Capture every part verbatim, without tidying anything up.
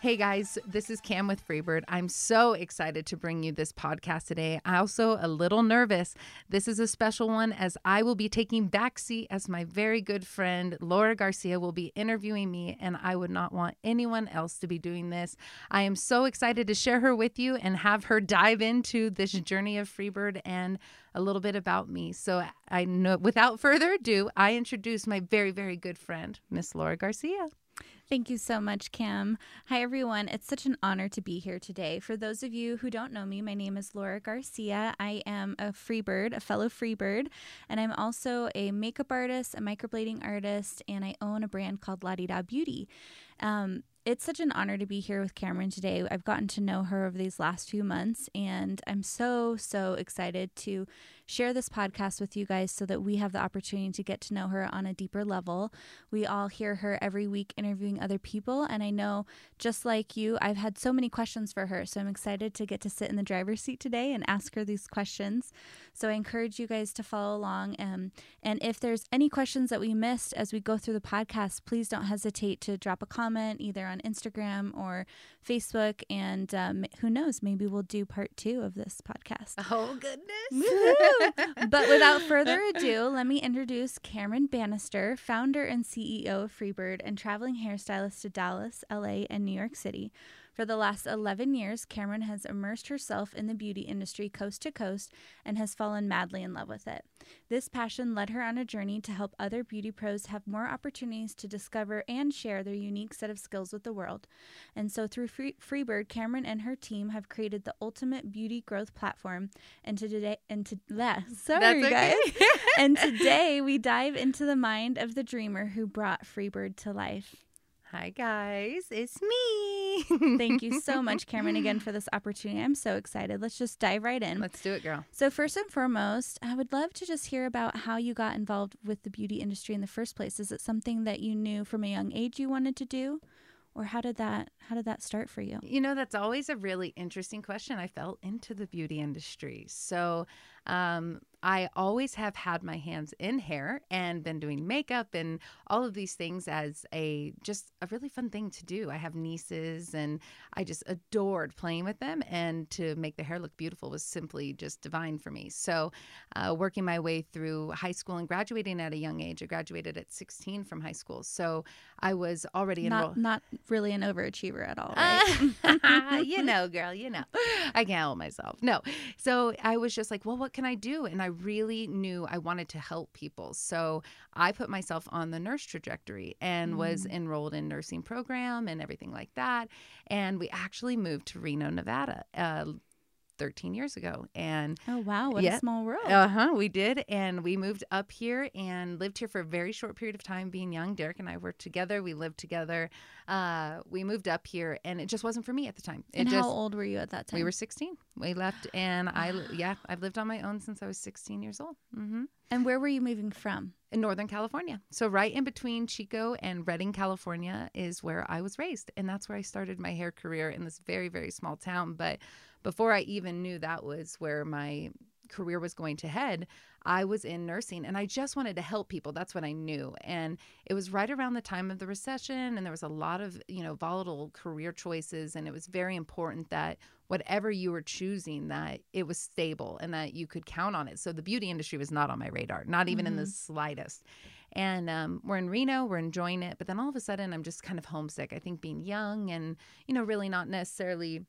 Hey guys, this is Cam with Freebird. I'm so excited to bring you this podcast today. I'm also a little nervous. This is a special one as I will be taking backseat as my very good friend Laura Garcia will be interviewing me, and I would not want anyone else to be doing this. I am so excited to share her with you and have her dive into this journey of Freebird and a little bit about me. So I know, without further ado, I introduce my very, very good friend, Miss Laura Garcia. Thank you so much, Cam. Hi, everyone. It's such an honor to be here today. For those of you who don't know me, my name is Laura Garcia. I am a Freebird, a fellow Freebird, and I'm also a makeup artist, a microblading artist, and I own a brand called La Di Da Beauty. Um, It's such an honor to be here with Cameron today. I've gotten to know her over these last few months, and I'm so, so excited to share this podcast with you guys so that we have the opportunity to get to know her on a deeper level. We all hear her every week interviewing other people, and I know, just like you, I've had so many questions for her, so I'm excited to get to sit in the driver's seat today and ask her these questions. So I encourage you guys to follow along, and, and if there's any questions that we missed as we go through the podcast, please don't hesitate to drop a comment either on Instagram or Facebook, and um, who knows, maybe we'll do part two of this podcast. Oh, goodness. But without further ado, let me introduce Cameron Bannister, founder and C E O of Freebird and traveling hairstylist to Dallas, L A, and New York City. For the last eleven years, Cameron has immersed herself in the beauty industry coast to coast and has fallen madly in love with it. This passion led her on a journey to help other beauty pros have more opportunities to discover and share their unique set of skills with the world. And so through Free- Freebird, Cameron and her team have created the ultimate beauty growth platform. And to today, and to, yeah, sorry okay. guys. And today we dive into the mind of the dreamer who brought Freebird to life. Hi, guys. It's me. Thank you so much, Cameron, again for this opportunity. I'm so excited. Let's just dive right in. Let's do it, girl. So first and foremost, I would love to just hear about how you got involved with the beauty industry in the first place. Is it something that you knew from a young age you wanted to do? Or how did that how did that start for you? You know, that's always a really interesting question. I fell into the beauty industry. So um, I always have had my hands in hair and been doing makeup and all of these things as a just a really fun thing to do. I have nieces and I just adored playing with them. And to make the hair look beautiful was simply just divine for me. So uh, working my way through high school and graduating at a young age. I graduated at sixteen from high school. So I was already enrolled. Not, not really an overachiever at all, right? Uh, you know, girl, you know. I can't help myself. No. So I was just like, well, what can I do? And I really knew I wanted to help people. So I put myself on the nurse trajectory and mm. was enrolled in nursing program and everything like that. And we actually moved to Reno, Nevada, uh, thirteen years ago. And oh, wow. What yeah, a small world. Uh-huh. We did. And we moved up here and lived here for a very short period of time being young. Derek and I were together. We lived together. Uh, we moved up here and it just wasn't for me at the time. It and just, how old were you at that time? We were sixteen. We left and I, yeah, I've lived on my own since I was sixteen years old. Mm-hmm. And where were you moving from? In Northern California. So right in between Chico and Redding, California is where I was raised. And that's where I started my hair career in this very, very small town. But before I even knew that was where my career was going to head, I was in nursing and I just wanted to help people. That's what I knew. And it was right around the time of the recession and there was a lot of, you know, volatile career choices. And it was very important that whatever you were choosing, that it was stable and that you could count on it. So the beauty industry was not on my radar, not even mm-hmm. in the slightest. And um, we're in Reno, we're enjoying it. But then all of a sudden I'm just kind of homesick. I think being young and, you know, really not necessarily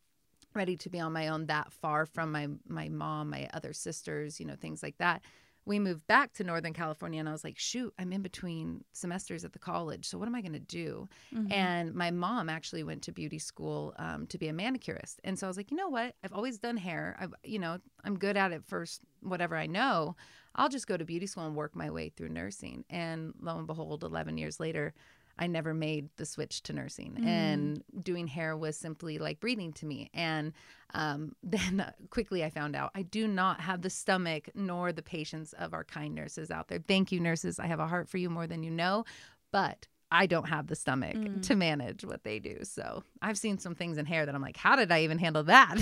ready to be on my own that far from my, my mom, my other sisters, you know, things like that. We moved back to Northern California and I was like, shoot, I'm in between semesters at the college. So what am I going to do? Mm-hmm. And my mom actually went to beauty school um, to be a manicurist. And so I was like, you know what? I've always done hair. I've, you know, I'm good at it for whatever I know. I'll just go to beauty school and work my way through nursing. And lo and behold, eleven years later, I never made the switch to nursing mm. and doing hair was simply like breathing to me. And um, then uh, quickly I found out I do not have the stomach nor the patience of our kind nurses out there. Thank you, nurses. I have a heart for you more than you know, but I don't have the stomach mm. to manage what they do. So I've seen some things in hair that I'm like, how did I even handle that?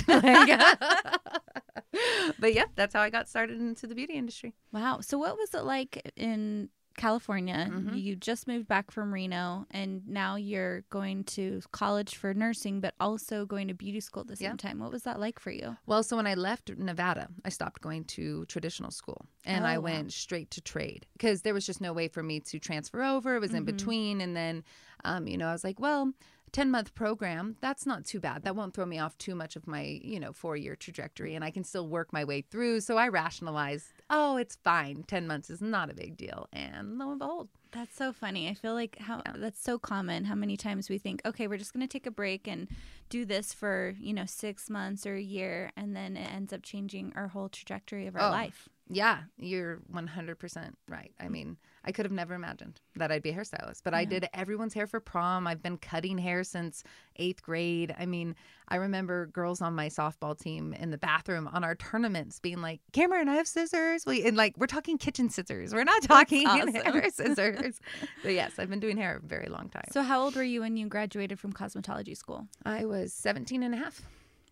But yeah, that's how I got started into the beauty industry. Wow. So what was it like in California. Mm-hmm. You just moved back from Reno, and now you're going to college for nursing, but also going to beauty school at the same yeah. time. What was that like for you? Well, so when I left Nevada, I stopped going to traditional school, and oh, I wow. went straight to trade because there was just no way for me to transfer over. It was mm-hmm. in between, and then, um, you know, I was like, well, ten-month program, that's not too bad. That won't throw me off too much of my, you know, four-year trajectory, and I can still work my way through. So I rationalized, oh, it's fine. Ten months is not a big deal. And lo and behold. That's so funny. I feel like how yeah. that's so common, how many times we think, okay, we're just going to take a break and do this for, you know, six months or a year, and then it ends up changing our whole trajectory of our oh, life. Yeah, you're one hundred percent right. I mean, I could have never imagined that I'd be a hairstylist, but yeah. I did everyone's hair for prom. I've been cutting hair since eighth grade. I mean, I remember girls on my softball team in the bathroom on our tournaments being like, Cameron, I have scissors. We, and like, we're talking kitchen scissors. We're not talking awesome. hair scissors. But yes, I've been doing hair a very long time. So how old were you when you graduated from cosmetology school? I was seventeen and a half.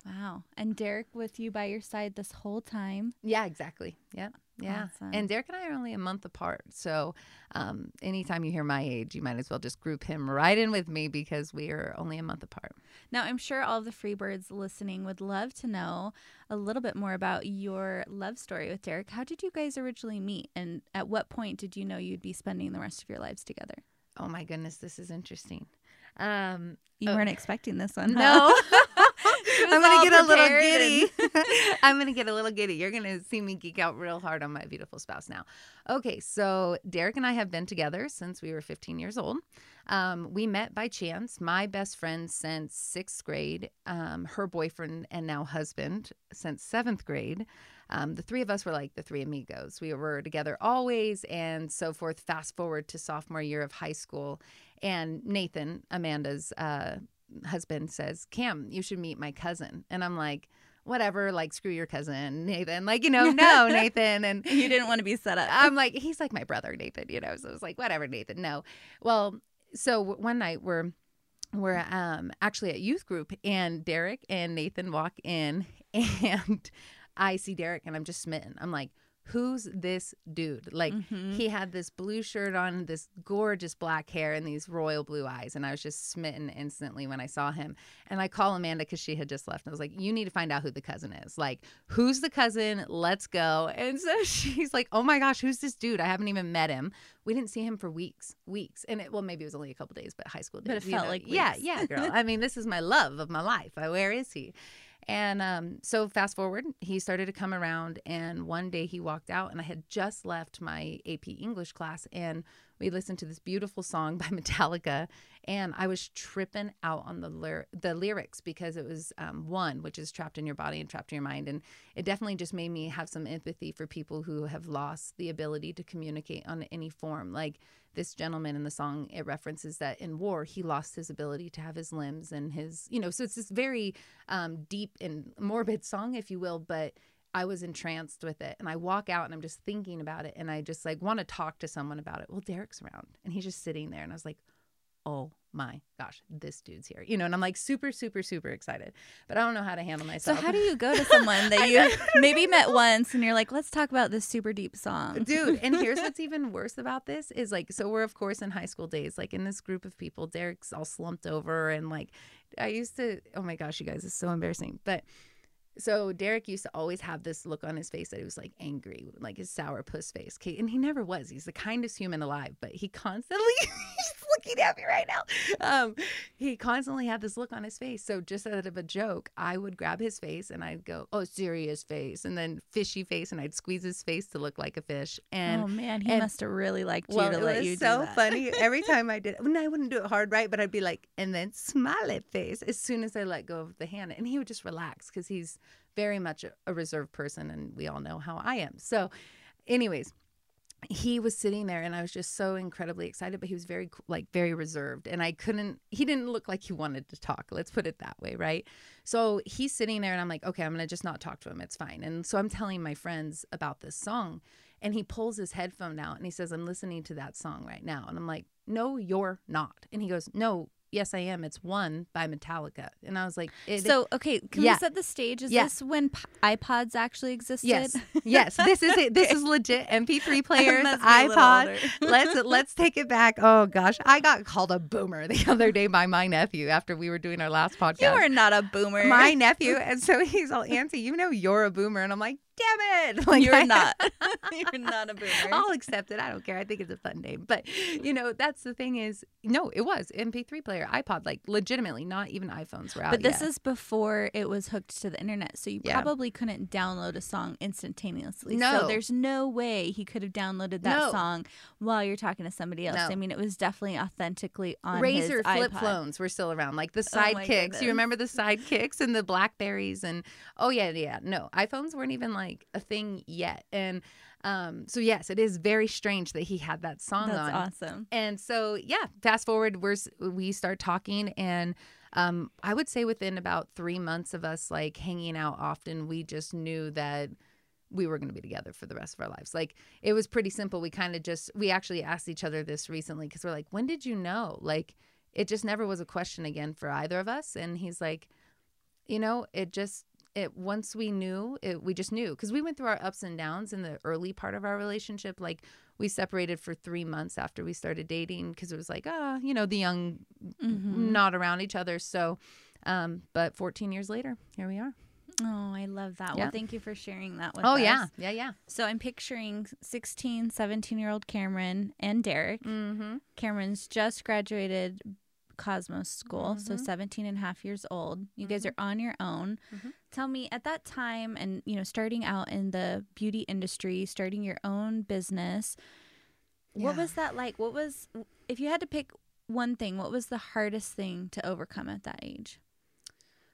Wow. And Derek with you by your side this whole time. Yeah, exactly. Yeah. Yeah. Awesome. And Derek and I are only a month apart. So um, anytime you hear my age, you might as well just group him right in with me because we are only a month apart. Now, I'm sure all of the Freebirds listening would love to know a little bit more about your love story with Derek. How did you guys originally meet? And at what point did you know you'd be spending the rest of your lives together? Oh, my goodness. This is interesting. Um, you oh. weren't expecting this one. Huh? No. I'm gonna get a little giddy. And... I'm gonna get a little giddy. You're gonna see me geek out real hard on my beautiful spouse now. Okay, so Derek and I have been together since we were fifteen years old. Um, we met by chance. My best friend since sixth grade, um, her boyfriend and now husband since seventh grade. Um, the three of us were like the three amigos. We were together always and so forth. Fast forward to sophomore year of high school, and Nathan, Amanda's uh husband, says, Cam, you should meet my cousin. And I'm like, whatever, like, screw your cousin, Nathan. Like, you know, no, Nathan. And you didn't want to be set up. I'm like, he's like my brother, Nathan, you know. So I was like, whatever, Nathan, no. Well, so one night we're we're um actually at youth group, and Derek and Nathan walk in, and I see Derek and I'm just smitten. I'm like, who's this dude? Like, mm-hmm. he had this blue shirt on, this gorgeous black hair, and these royal blue eyes. And I was just smitten instantly when I saw him. And I call Amanda because she had just left. And I was like, you need to find out who the cousin is. Like, who's the cousin? Let's go. And so she's like, oh, my gosh, who's this dude? I haven't even met him. We didn't see him for weeks, weeks. And it, well, maybe it was only a couple days, but high school days. But it felt know? like weeks. Yeah, yeah, girl. I mean, this is my love of my life. Where is he? And um, so fast forward, he started to come around, and one day he walked out, and I had just left my A P English class, and we listened to this beautiful song by Metallica, and I was tripping out on the ly- the lyrics because it was um, one, which is trapped in your body and trapped in your mind, and it definitely just made me have some empathy for people who have lost the ability to communicate on any form. Like this gentleman in the song, it references that in war, he lost his ability to have his limbs and his, you know, so it's this very um, deep and morbid song, if you will, but I was entranced with it. And I walk out and I'm just thinking about it. And I just like want to talk to someone about it. Well, Derek's around and he's just sitting there. And I was like, oh my gosh, this dude's here, you know, and I'm like super, super, super excited, but I don't know how to handle myself. So how do you go to someone that you maybe met once and you're like, let's talk about this super deep song? Dude, and here's what's even worse about this is like, so we're of course in high school days, like in this group of people, Derek's all slumped over. And like, I used to, oh my gosh, you guys, it's so embarrassing. But so Derek used to always have this look on his face that he was like angry, like his sourpuss face. And he never was. He's the kindest human alive, but he constantly, he's looking at me right now. Um, he constantly had this look on his face. So just out of a joke, I would grab his face and I'd go, oh, serious face. And then fishy face. And I'd squeeze his face to look like a fish. And oh, man, he and, must have really liked you well, to let you do so that. It was so funny. Every time I did it, well, I wouldn't do it hard, right? But I'd be like, and then smile at face as soon as I let go of the hand. And he would just relax because he's very much a reserved person, and we all know how I am. So anyways, he was sitting there and I was just so incredibly excited, but he was very like very reserved, and I couldn't, he didn't look like he wanted to talk. Let's put it that way, right? So he's sitting there and I'm like, okay, I'm going to just not talk to him. It's fine. And so I'm telling my friends about this song, and he pulls his headphone out and he says, I'm listening to that song right now. And I'm like, no, you're not. And he goes, no, Yes, I Am. It's One by Metallica. And I was like, it, so, okay, can yeah. we set the stage? Is yeah. this when iPods actually existed? Yes. Yes. This is it. This is legit. M P three players, iPod. let's let's take it back. Oh, gosh. I got called a boomer the other day by my nephew after we were doing our last podcast. You are not a boomer. My nephew. And so he's all, Auntie, you know you're a boomer. And I'm like, damn it. Like, you're I, not. You're not a boomer. I'll accept it. I don't care. I think it's a fun name. But, you know, that's the thing is, no, it was M P three player, iPod, like legitimately, not even iPhones were out But this yet. Is before it was hooked to the internet. So you yeah. probably couldn't download a song instantaneously. No. So there's no way he could have downloaded that no. song while you're talking to somebody else. No. I mean, it was definitely authentically on Razor his iPod. Razor flip phones were still around. Like the sidekicks. Oh you remember the sidekicks and the Blackberries and, oh yeah, yeah. No, iPhones weren't even like, Like a thing yet. And um so yes, it is very strange that he had that song That's on. Awesome. And so yeah, fast forward, we're we start talking, and um I would say within about three months of us like hanging out often, we just knew that we were going to be together for the rest of our lives. Like it was pretty simple. We kind of just we actually asked each other this recently because we're like, when did you know? Like it just never was a question again for either of us. And he's like, you know, it just. It, once we knew, it, we just knew. Because we went through our ups and downs in the early part of our relationship. Like, we separated for three months after we started dating because it was like, ah, oh, you know, the young, mm-hmm. not around each other. So, um, but fourteen years later, here we are. Oh, I love that. Yeah. Well, thank you for sharing that with oh, us. Oh, yeah. Yeah, yeah. So I'm picturing sixteen, seventeen-year-old Cameron and Derek. Mm-hmm. Cameron's just graduated Cosmos School, mm-hmm. so seventeen and a half years old. You mm-hmm. guys are on your own. Mm-hmm. Tell me, at that time, and you know, starting out in the beauty industry, starting your own business, yeah. what was that like? What was, if you had to pick one thing, what was the hardest thing to overcome at that age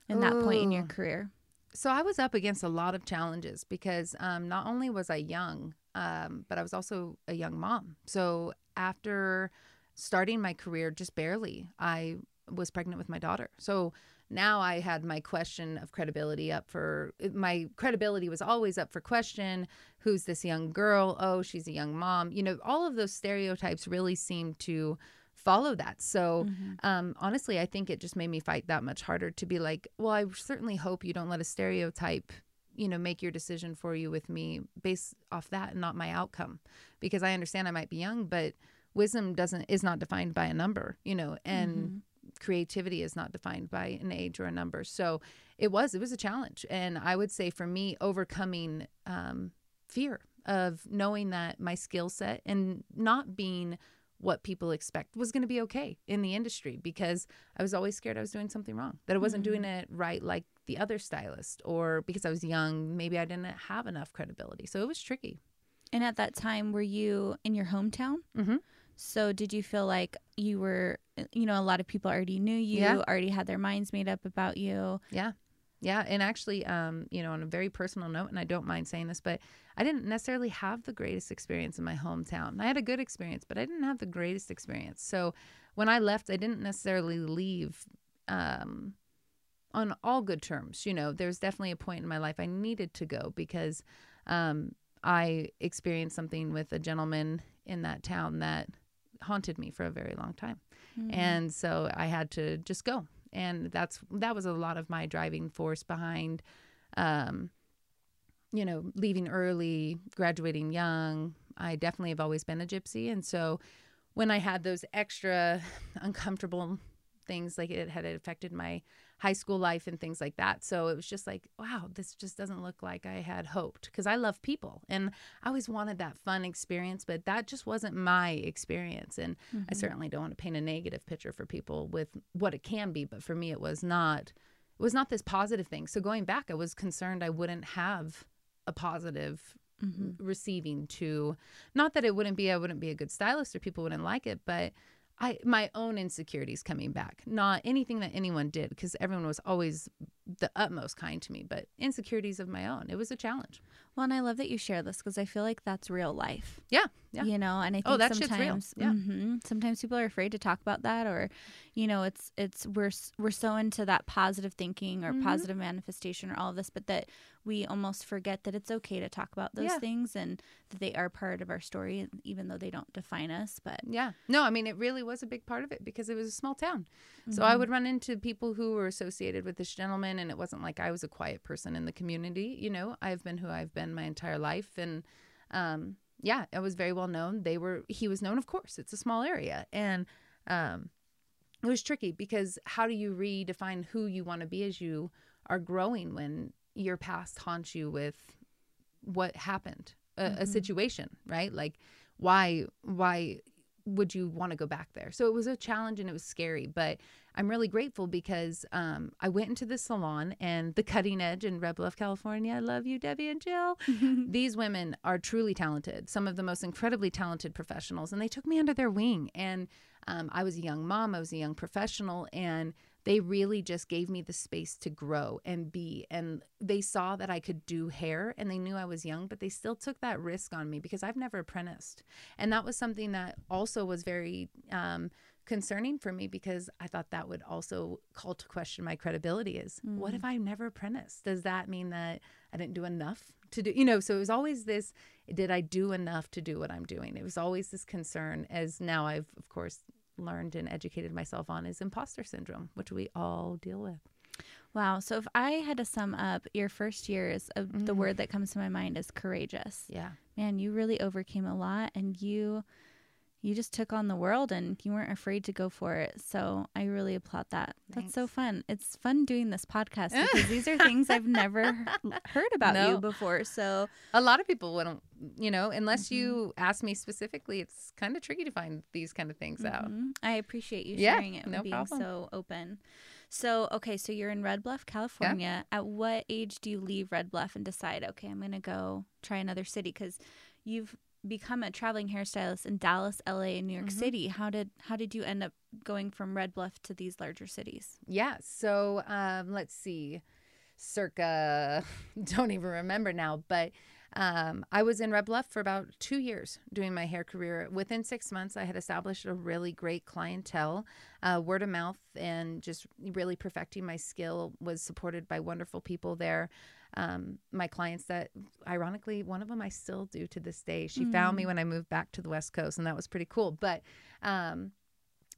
and that point in your career? So I was up against a lot of challenges because um, not only was I young, um, but I was also a young mom. So after starting my career just barely, I was pregnant with my daughter. So now I had my question of credibility up for, my credibility was always up for question. Who's this young girl? Oh, she's a young mom. You know, all of those stereotypes really seemed to follow that. So mm-hmm. um, honestly, I think it just made me fight that much harder to be like, well, I certainly hope you don't let a stereotype, you know, make your decision for you with me based off that and not my outcome. Because I understand I might be young, but wisdom doesn't is not defined by a number, you know, and mm-hmm. creativity is not defined by an age or a number. So it was it was a challenge. And I would say for me, overcoming um, fear of knowing that my skill set and not being what people expect was going to be okay in the industry, because I was always scared I was doing something wrong, that I wasn't mm-hmm. doing it right like the other stylist, or because I was young, maybe I didn't have enough credibility. So it was tricky. And at that time, were you in your hometown? Mm-hmm. So did you feel like you were, you know, a lot of people already knew you, yeah. already had their minds made up about you? Yeah. Yeah. And actually, um, you know, on a very personal note, and I don't mind saying this, but I didn't necessarily have the greatest experience in my hometown. I had a good experience, but I didn't have the greatest experience. So when I left, I didn't necessarily leave um, on all good terms. You know, there's definitely a point in my life I needed to go because um, I experienced something with a gentleman in that town that haunted me for a very long time. Mm-hmm. And so I had to just go. And that's that was a lot of my driving force behind, um, you know, leaving early, graduating young. I definitely have always been a gypsy. And so when I had those extra uncomfortable things, like it had affected my high school life and things like that. So it was just like, wow, this just doesn't look like I had hoped, because I love people and I always wanted that fun experience, but that just wasn't my experience. And mm-hmm. I certainly don't want to paint a negative picture for people with what it can be. But for me, it was not, it was not this positive thing. So going back, I was concerned I wouldn't have a positive mm-hmm. receiving to, not that it wouldn't be, I wouldn't be a good stylist or people wouldn't like it, but I, my own insecurities coming back, not anything that anyone did, because everyone was always the utmost kind to me, but insecurities of my own. It was a challenge. Well, and I love that you share this because I feel like that's real life. Yeah, yeah. You know, and I think oh, that sometimes, shit's real. Yeah. Mm-hmm, sometimes people are afraid to talk about that, or, you know, it's it's we're we're so into that positive thinking or mm-hmm. positive manifestation or all of this, but that we almost forget that it's okay to talk about those yeah. things and that they are part of our story, even though they don't define us. But yeah, no, I mean, it really was a big part of it because it was a small town, mm-hmm. so I would run into people who were associated with this gentleman, and it wasn't like I was a quiet person in the community. You know, I've been who I've been my entire life, and um yeah it was very well known. They were he was known, of course, it's a small area, and um it was tricky because how do you redefine who you want to be as you are growing when your past haunts you with what happened, a, mm-hmm. a situation, right? Like why why would you want to go back there? So it was a challenge and it was scary, but I'm really grateful because um, I went into the salon, and the Cutting Edge in Red Bluff, California. I love you, Debbie and Jill. These women are truly talented, some of the most incredibly talented professionals, and they took me under their wing. And um, I was a young mom, I was a young professional, and they really just gave me the space to grow and be. And they saw that I could do hair, and they knew I was young, but they still took that risk on me because I've never apprenticed. And that was something that also was very um, concerning for me because I thought that would also call to question my credibility is, mm-hmm. what if I never apprenticed? Does that mean that I didn't do enough to do, you know? So it was always this, did I do enough to do what I'm doing? It was always this concern, as now I've, of course, learned and educated myself on, is imposter syndrome, which we all deal with. Wow. So if I had to sum up your first years, of mm. the word that comes to my mind is courageous. Yeah. Man, you really overcame a lot, and you you just took on the world, and you weren't afraid to go for it. So I really applaud that. Thanks. That's so fun. It's fun doing this podcast because these are things I've never heard about no. you before. So a lot of people wouldn't, you know, unless mm-hmm. you ask me specifically, it's kind of tricky to find these kind of things mm-hmm. out. I appreciate you sharing yeah, it and no being problem. so open. So, okay, so you're in Red Bluff, California. Yeah. At what age do you leave Red Bluff and decide, okay, I'm going to go try another city? Because you've become a traveling hairstylist in Dallas, L A, and New York mm-hmm. City. How did how did you end up going from Red Bluff to these larger cities? Yeah, so um, let's see, circa, don't even remember now, but um, I was in Red Bluff for about two years doing my hair career. Within six months, I had established a really great clientele, uh, word of mouth, and just really perfecting my skill, was supported by wonderful people there. Um, my clients that, ironically, one of them I still do to this day. She mm. found me when I moved back to the West Coast, and that was pretty cool. But um,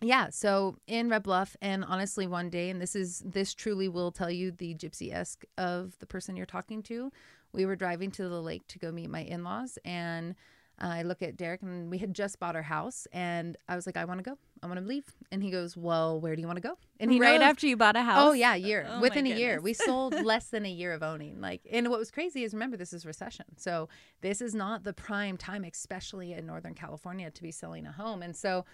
yeah, so in Red Bluff, and honestly, one day, and this is this truly will tell you the gypsy-esque of the person you're talking to. We were driving to the lake to go meet my in-laws, and uh, I look at Derek, and we had just bought our house, and I was like, I want to go. I want to leave. And he goes, well, where do you want to go? And he right knows, after you bought a house. Oh, yeah, a year. Oh, Within a goodness. year. We sold less than a year of owning. Like, and what was crazy is, remember, this is recession. So this is not the prime time, especially in Northern California, to be selling a home. And so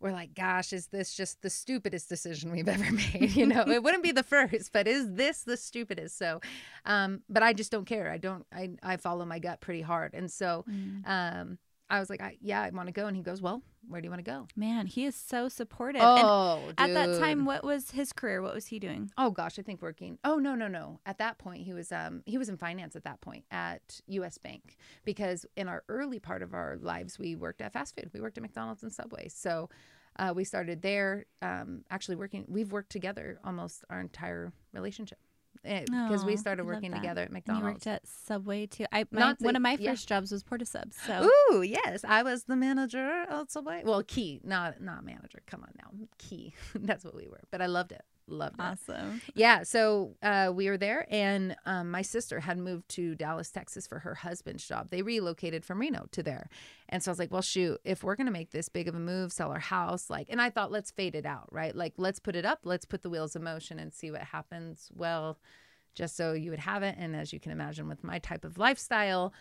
we're like, gosh, is this just the stupidest decision we've ever made? You know, it wouldn't be the first, but is this the stupidest? So, um, but I just don't care. I don't, I, I follow my gut pretty hard. And so, mm. um, I was like, I, yeah, I want to go. And he goes, well, where do you want to go? Man, he is so supportive. Oh, and at that time, what was his career? What was he doing? Oh, gosh, I think working. Oh, no, no, no. At that point, he was um, he was in finance at that point at U S Bank, because in our early part of our lives, we worked at fast food. We worked at McDonald's and Subway. So uh, we started there um, actually working. We've worked together almost our entire relationship. Because oh, we started working together at McDonald's. And you worked at Subway too. I my, Not, one of my yeah. first jobs was Porta Subs. So. Ooh, yes, I was the manager at Subway. Well, key, not not manager. Come on now, key. That's what we were. But I loved it. Loved it. Awesome. Yeah. So uh, we were there, and um, my sister had moved to Dallas, Texas, for her husband's job. They relocated from Reno to there, and so I was like, well, shoot, if we're gonna make this big of a move, sell our house, like, and I thought, let's fade it out, right? Like, let's put it up, let's put the wheels in motion, and see what happens. Well, just so you would have it, and as you can imagine, with my type of lifestyle.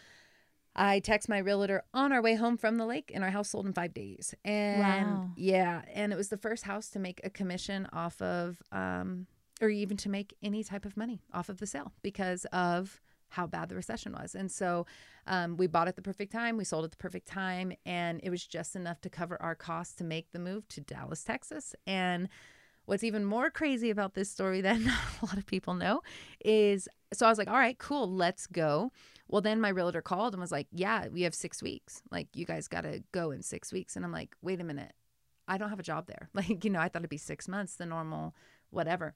I text my realtor on our way home from the lake, and our house sold in five days. And wow. yeah, and it was the first house to make a commission off of, um, or even to make any type of money off of the sale because of how bad the recession was. And so um, we bought at the perfect time, we sold at the perfect time, and it was just enough to cover our costs to make the move to Dallas, Texas. And what's even more crazy about this story that not a lot of people know is, so I was like, all right, cool, let's go. Well, then my realtor called and was like, yeah, we have six weeks. Like, you guys got to go in six weeks. And I'm like, wait a minute. I don't have a job there. Like, you know, I thought it'd be six months, the normal, whatever.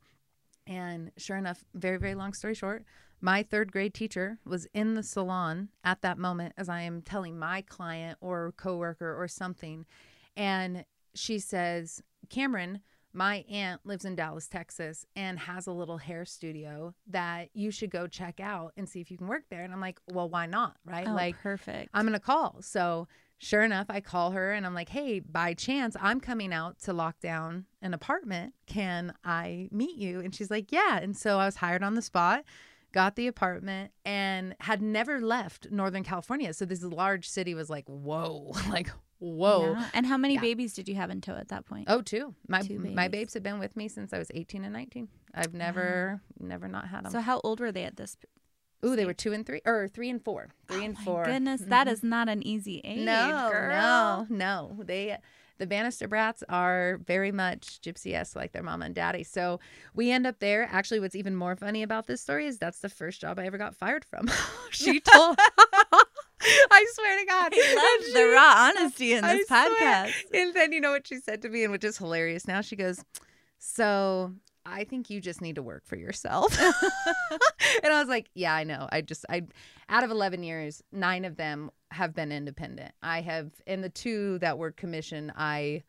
And sure enough, very, very long story short, my third grade teacher was in the salon at that moment as I am telling my client or coworker or something. And she says, Cameron, my aunt lives in Dallas, Texas, and has a little hair studio that you should go check out and see if you can work there. And I'm like, well, why not? Right? Oh, like, perfect. I'm going to call. So sure enough, I call her and I'm like, hey, by chance, I'm coming out to lock down an apartment. Can I meet you? And she's like, yeah. And so I was hired on the spot, got the apartment, and had never left Northern California. So this large city was like, whoa, like, whoa. Yeah. And how many yeah. babies did you have in tow at that point? Oh, two. My two babes. My babes have been with me since I was eighteen and nineteen. I've never, wow. never not had them. So how old were they at this point? Ooh, they were two and three, or three and four, three oh and four. Oh, my goodness. Mm-hmm. That is not an easy age, no, girl. No, no. They, the Bannister brats are very much gypsy-esque, like their mama and daddy. So we end up there. Actually, what's even more funny about this story is that's the first job I ever got fired from. She told... I swear to God. I love she, the raw honesty in this I podcast. Swear. And then you know what she said to me, and which is hilarious now. She goes, so... I think you just need to work for yourself. And I was like, yeah, I know. I just, I, out of eleven years, nine of them have been independent. I have, and the two that were commissioned, I,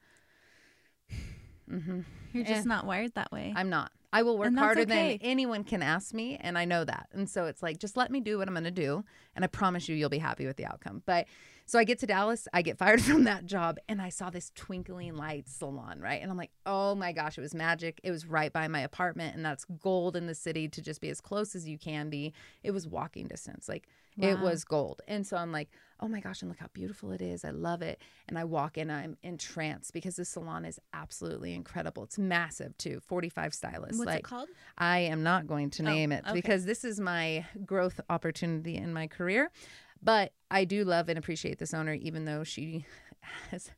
mm-hmm. You're just eh. not wired that way. I'm not. I will work harder okay. than anyone can ask me. And I know that. And so it's like, just let me do what I'm going to do. And I promise you, you'll be happy with the outcome. But so I get to Dallas, I get fired from that job, and I saw this twinkling light salon, right? And I'm like, oh my gosh, it was magic. It was right by my apartment, and that's gold in the city to just be as close as you can be. It was walking distance. Like, wow. It was gold. And so I'm like, oh my gosh, and look how beautiful it is. I love it. And I walk in, I'm entranced because this salon is absolutely incredible. It's massive too, forty-five stylists. What's like, it called? I am not going to name oh, it okay. because this is my growth opportunity in my career. But I do love and appreciate this owner, even though she has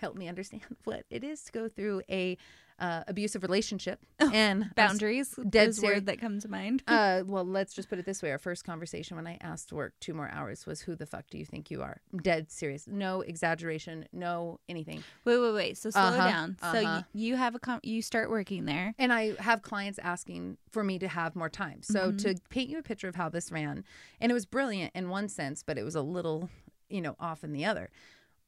helped me understand what it is to go through a uh, abusive relationship oh, and boundaries. Dead is word that comes to mind. uh, well, let's just put it this way: our first conversation when I asked to work two more hours was, "Who the fuck do you think you are?" Dead serious, no exaggeration, no anything. Wait, wait, wait. So slow uh-huh, down. Uh-huh. So y- you have a com- you start working there, and I have clients asking for me to have more time. So mm-hmm. to paint you a picture of how this ran, and it was brilliant in one sense, but it was a little, you know, off in the other.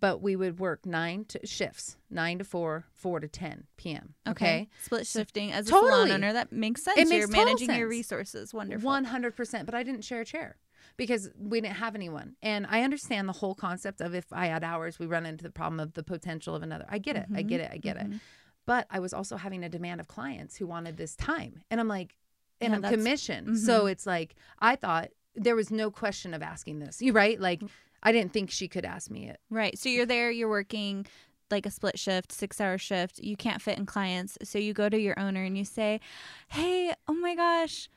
But we would work nine to shifts, nine to four, four to ten p.m. Okay. okay. Split shifting as a totally. salon owner. That makes sense. It You're makes managing sense. your resources. Wonderful. one hundred percent. But I didn't share a chair because we didn't have anyone. And I understand the whole concept of if I add hours, we run into the problem of the potential of another. I get it. Mm-hmm. I get it. I get mm-hmm. it. But I was also having a demand of clients who wanted this time. And I'm like, and yeah, I'm commissioned. Mm-hmm. So it's like, I thought there was no question of asking this. You're right. Like, I didn't think she could ask me it. Right. So you're there, you're working like a split shift, six hour shift. You can't fit in clients. So you go to your owner and you say, hey, oh my gosh,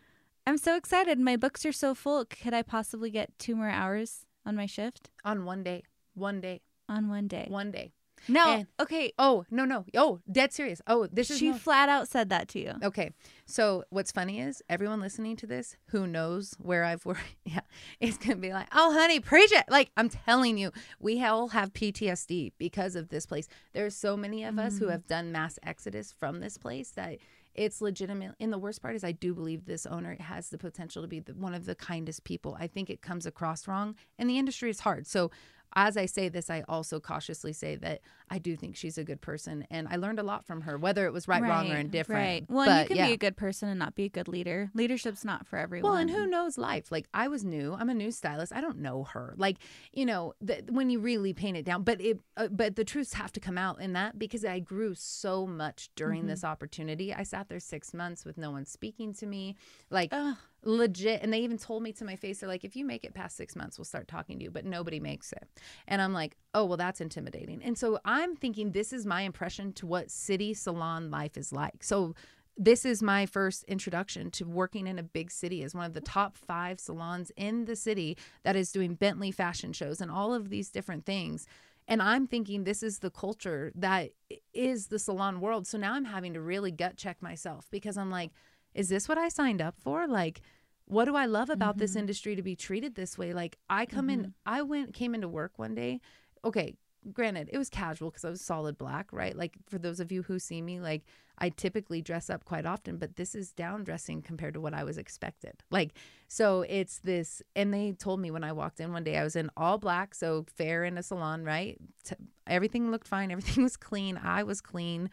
I'm so excited. My books are so full. Could I possibly get two more hours on my shift? On one day. One day. On one day. One day. No. And, okay. Oh, no, no. Oh, dead serious. Oh, this is. She no- flat out said that to you. Okay. So what's funny is everyone listening to this who knows where I've worked. Yeah. It's going to be like, oh, honey, preach it. Like, I'm telling you, we all have P T S D because of this place. There's so many of mm-hmm. us who have done mass exodus from this place that it's legitimate. And the worst part is I do believe this owner has the potential to be the, one of the kindest people. I think it comes across wrong, and the industry is hard. So as I say this, I also cautiously say that I do think she's a good person, and I learned a lot from her, whether it was right, right wrong, or indifferent. Right. Well, but, you can yeah. be a good person and not be a good leader. Leadership's not for everyone. Well, and who knows life? Like, I was new. I'm a new stylist. I don't know her. Like, you know, the, when you really paint it down, but it, uh, but the truths have to come out in that because I grew so much during mm-hmm. this opportunity. I sat there six months with no one speaking to me. Like, ugh. Legit. And they even told me to my face, they're like, if you make it past six months, we'll start talking to you, but nobody makes it. And I'm like, oh, well, that's intimidating. And so I'm thinking this is my impression to what city salon life is like. So this is my first introduction to working in a big city as one of the top five salons in the city that is doing Bentley fashion shows and all of these different things. And I'm thinking this is the culture that is the salon world. So now I'm having to really gut check myself because I'm like, is this what I signed up for? Like, what do I love about mm-hmm. this industry to be treated this way? Like I come mm-hmm. in, I went, came into work one day. Okay. Granted, it was casual because I was solid black, right? Like for those of you who see me, like I typically dress up quite often, but this is down dressing compared to what I was expected. Like, so it's this, and they told me when I walked in one day, I was in all black, so fair in a salon, right? T- everything looked fine. Everything was clean. I was clean.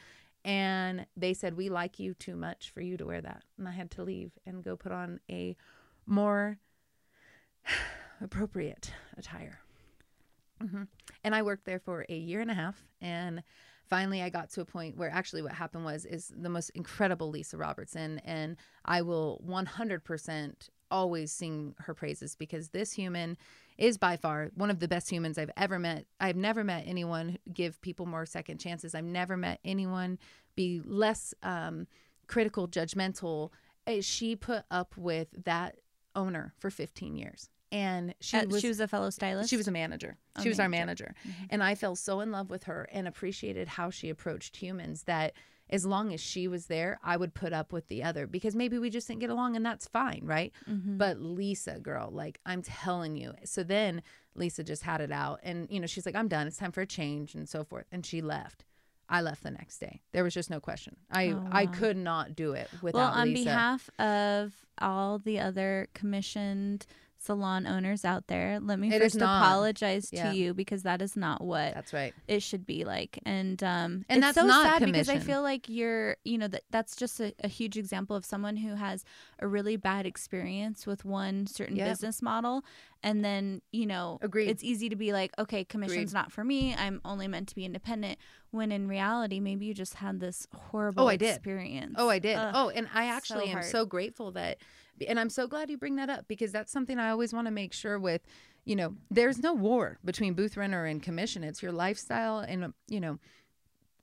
And they said, we like you too much for you to wear that. And I had to leave and go put on a more appropriate attire. Mm-hmm. And I worked there for a year and a half. And finally, I got to a point where actually what happened was is the most incredible Lisa Robertson. And I will one hundred percent always sing her praises because this human is by far one of the best humans I've ever met. I've never met anyone give people more second chances. I've never met anyone be less um, critical, judgmental. She put up with that owner for fifteen years. And she, uh, was, she was a fellow stylist? She was a manager. A she manager. was our manager. Mm-hmm. And I fell so in love with her and appreciated how she approached humans that as long as she was there, I would put up with the other because maybe we just didn't get along and that's fine, right? Mm-hmm. But Lisa, girl, like I'm telling you. So then Lisa just had it out and, you know, she's like, I'm done. It's time for a change and so forth. And she left. I left the next day. There was just no question. I, oh, wow. I could not do it without Lisa. Well, on Lisa. behalf of all the other commissioned salon owners out there, let me it first apologize yeah. to you because that is not what that's right. it should be like. And um, and that's so not sad because I feel like you're, you know, that that's just a, a huge example of someone who has a really bad experience with one certain yep. business model. And then, you know, Agreed. It's easy to be like, okay, commission's Agreed. Not for me. I'm only meant to be independent. When in reality, maybe you just had this horrible oh, I experience. Did. Oh, I did. Ugh, oh, and I actually so am hard. so grateful that. And I'm so glad you bring that up because that's something I always want to make sure with, you know, there's no war between booth renter and commission. It's your lifestyle and, you know,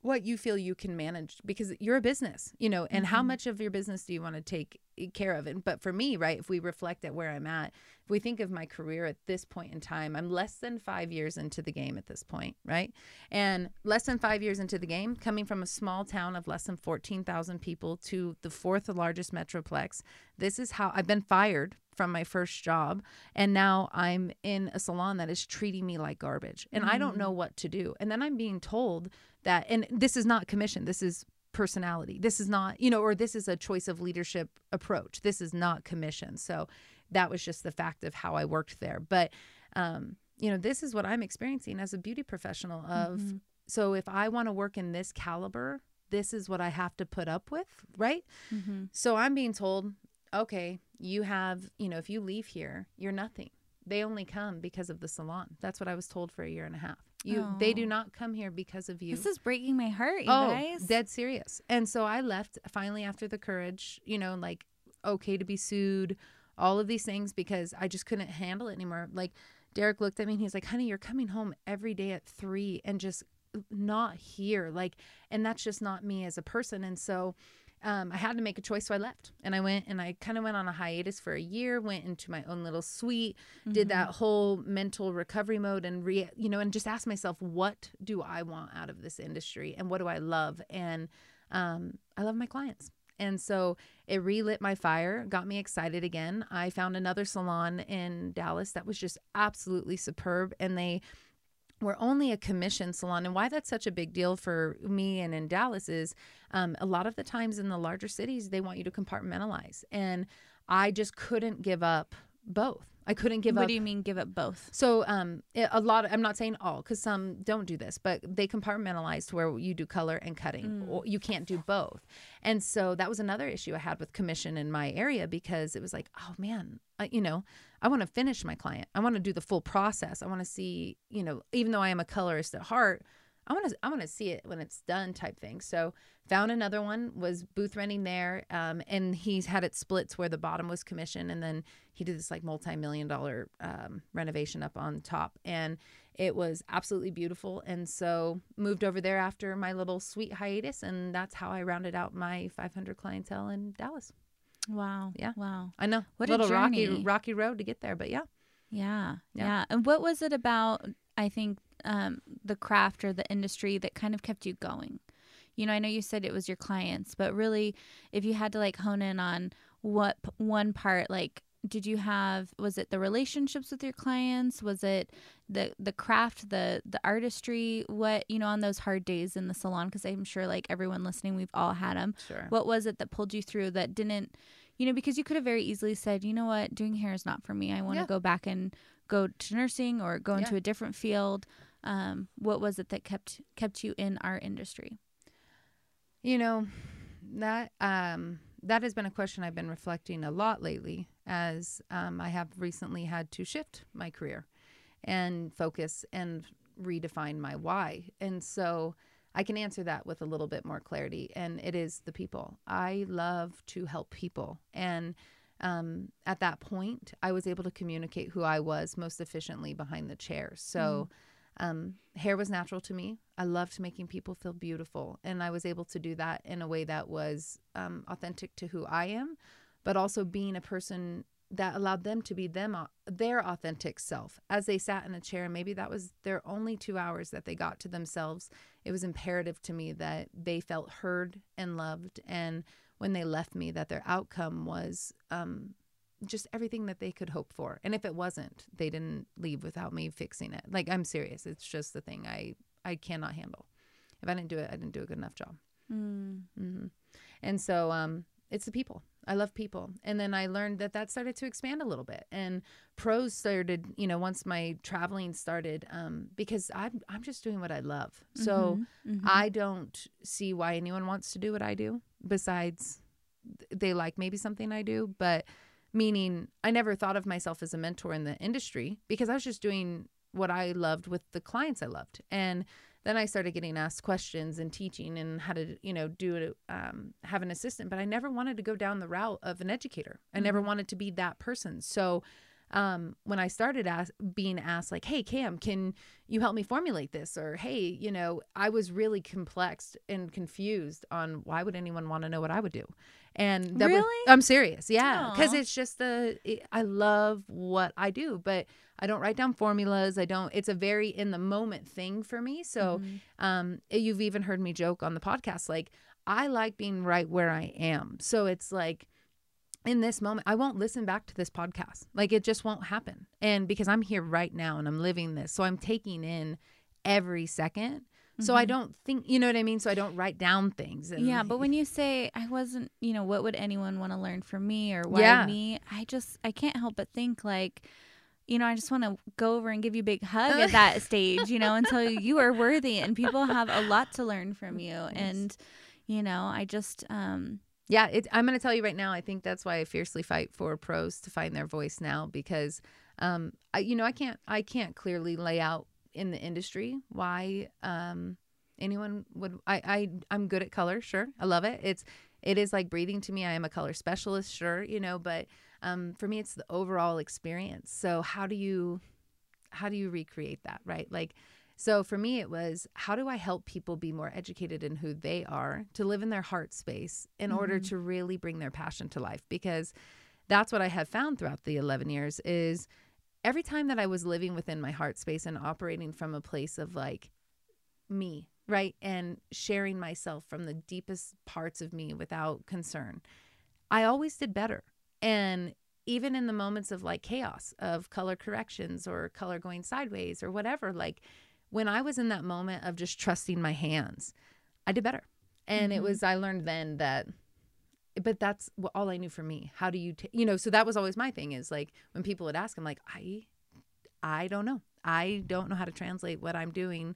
what you feel you can manage because you're a business, you know, and mm-hmm. how much of your business do you want to take care of? And but for me, right, if we reflect at where I'm at, if we think of my career at this point in time, I'm less than five years into the game at this point, right? And less than five years into the game, coming from a small town of less than fourteen thousand people to the fourth largest metroplex, this is how I've been fired from my first job. And now I'm in a salon that is treating me like garbage and mm-hmm. I don't know what to do. And then I'm being told that, and this is not commission, this is personality. This is not, you know, or this is a choice of leadership approach. This is not commission. So that was just the fact of how I worked there. But, um, you know, this is what I'm experiencing as a beauty professional of, mm-hmm. so if I want to work in this caliber, this is what I have to put up with, right? Mm-hmm. So I'm being told, okay, you have, you know, if you leave here, you're nothing. They only come because of the salon. That's what I was told for a year and a half. You, oh. They do not come here because of you. This is breaking my heart, you oh, guys. Dead serious. And so I left finally after the courage, you know, like, okay to be sued, all of these things, because I just couldn't handle it anymore. Like, Derek looked at me and he's like, honey, you're coming home every day at three and just not here. Like, and that's just not me as a person. And so Um, I had to make a choice, so I left. And I went and I kind of went on a hiatus for a year, went into my own little suite, mm-hmm. did that whole mental recovery mode and, re, you know, and just asked myself, what do I want out of this industry and what do I love? And um, I love my clients. And so it relit my fire, got me excited again. I found another salon in Dallas that was just absolutely superb. And they we're only a commission salon. And why that's such a big deal for me and in Dallas is um, a lot of the times in the larger cities, they want you to compartmentalize. And I just couldn't give up both. I couldn't give what up. What do you mean give up both? So um, a lot, of, I'm not saying all, because some don't do this, but they compartmentalize to where you do color and cutting. Mm. You can't do both. And so that was another issue I had with commission in my area because it was like, oh man, uh, you know, I want to finish my client. I want to do the full process. I want to see, you know, even though I am a colorist at heart, I want to I want to see it when it's done type thing. So found another one, was booth renting there, um, and he's had it splits where the bottom was commission, and then he did this like multi-million dollar um, renovation up on top, and it was absolutely beautiful. And so moved over there after my little sweet hiatus, and that's how I rounded out my five hundred clientele in Dallas. Wow. Yeah. Wow. I know. What a little rocky, rocky road to get there, but yeah. Yeah. Yeah. Yeah. And what was it about, I think, Um, the craft or the industry that kind of kept you going? You know, I know you said it was your clients, but really if you had to like hone in on what p- one part like did you have, was it the relationships with your clients? Was it the, the craft, the, the artistry, what, you know, on those hard days in the salon? Cause I'm sure like everyone listening, we've all had them. Sure. What was it that pulled you through that didn't, you know, because you could have very easily said, you know what, doing hair is not for me. I want to yeah. go back and go to nursing or go into yeah. a different field. Um, what was it that kept, kept you in our industry? You know, that, um, that has been a question I've been reflecting a lot lately, as um, I have recently had to shift my career and focus and redefine my why. And so I can answer that with a little bit more clarity. And it is the people. I love to help people. And um, at that point, I was able to communicate who I was most efficiently behind the chair. So mm. um, hair was natural to me. I loved making people feel beautiful. And I was able to do that in a way that was um, authentic to who I am, but also being a person that allowed them to be them, their authentic self. As they sat in a chair, maybe that was their only two hours that they got to themselves. It was imperative to me that they felt heard and loved. And when they left me, that their outcome was um, just everything that they could hope for. And if it wasn't, they didn't leave without me fixing it. Like, I'm serious. It's just the thing I, I cannot handle. If I didn't do it, I didn't do a good enough job. Mm. Mm-hmm. And so um, it's the people. I love people. And then I learned that that started to expand a little bit. And pros started, you know, once my traveling started, um, because I'm, I'm just doing what I love. Mm-hmm, so mm-hmm. I don't see why anyone wants to do what I do, besides they like maybe something I do. But meaning, I never thought of myself as a mentor in the industry, because I was just doing what I loved with the clients I loved. And then I started getting asked questions and teaching and how to, you know, do it, um, have an assistant. But I never wanted to go down the route of an educator. I mm-hmm. never wanted to be that person. So um, when I started as- being asked, like, hey, Cam, can you help me formulate this? Or, hey, you know, I was really complexed and confused on why would anyone want to know what I would do? And that really? was, I'm serious. Yeah. Aww. Cause it's just the, it, I love what I do, but I don't write down formulas. I don't, it's a very in the moment thing for me. So, mm-hmm. um, you've even heard me joke on the podcast, like, I like being right where I am. So it's like, in this moment, I won't listen back to this podcast. Like, it just won't happen. And because I'm here right now and I'm living this, so I'm taking in every second. So I don't think, you know what I mean? So I don't write down things. And yeah, but when you say I wasn't, you know, what would anyone want to learn from me, or why yeah. me? I just, I can't help but think, like, you know, I just want to go over and give you a big hug at that stage, you know, and tell you you are worthy and people have a lot to learn from you. Yes. And, you know, I just... um Yeah, it, I'm going to tell you right now, I think that's why I fiercely fight for pros to find their voice now, because, um, I, you know, I can't, I can't clearly lay out in the industry why um anyone would I, I I'm good at color, sure, I love it, it's it is like breathing to me. I am a color specialist, sure, you know, but um for me it's the overall experience. So how do you how do you recreate that, right? Like, so for me it was, how do I help people be more educated in who they are, to live in their heart space in mm-hmm. order to really bring their passion to life? Because that's what I have found throughout the eleven years is, every time that I was living within my heart space and operating from a place of like me, right, and sharing myself from the deepest parts of me without concern, I always did better. And even in the moments of like chaos, of color corrections or color going sideways or whatever, like when I was in that moment of just trusting my hands, I did better. And mm-hmm. it was, I learned then that, but that's all I knew for me. How do you, t- you know, so that was always my thing, is like when people would ask, I'm like, I, I don't know. I don't know how to translate what I'm doing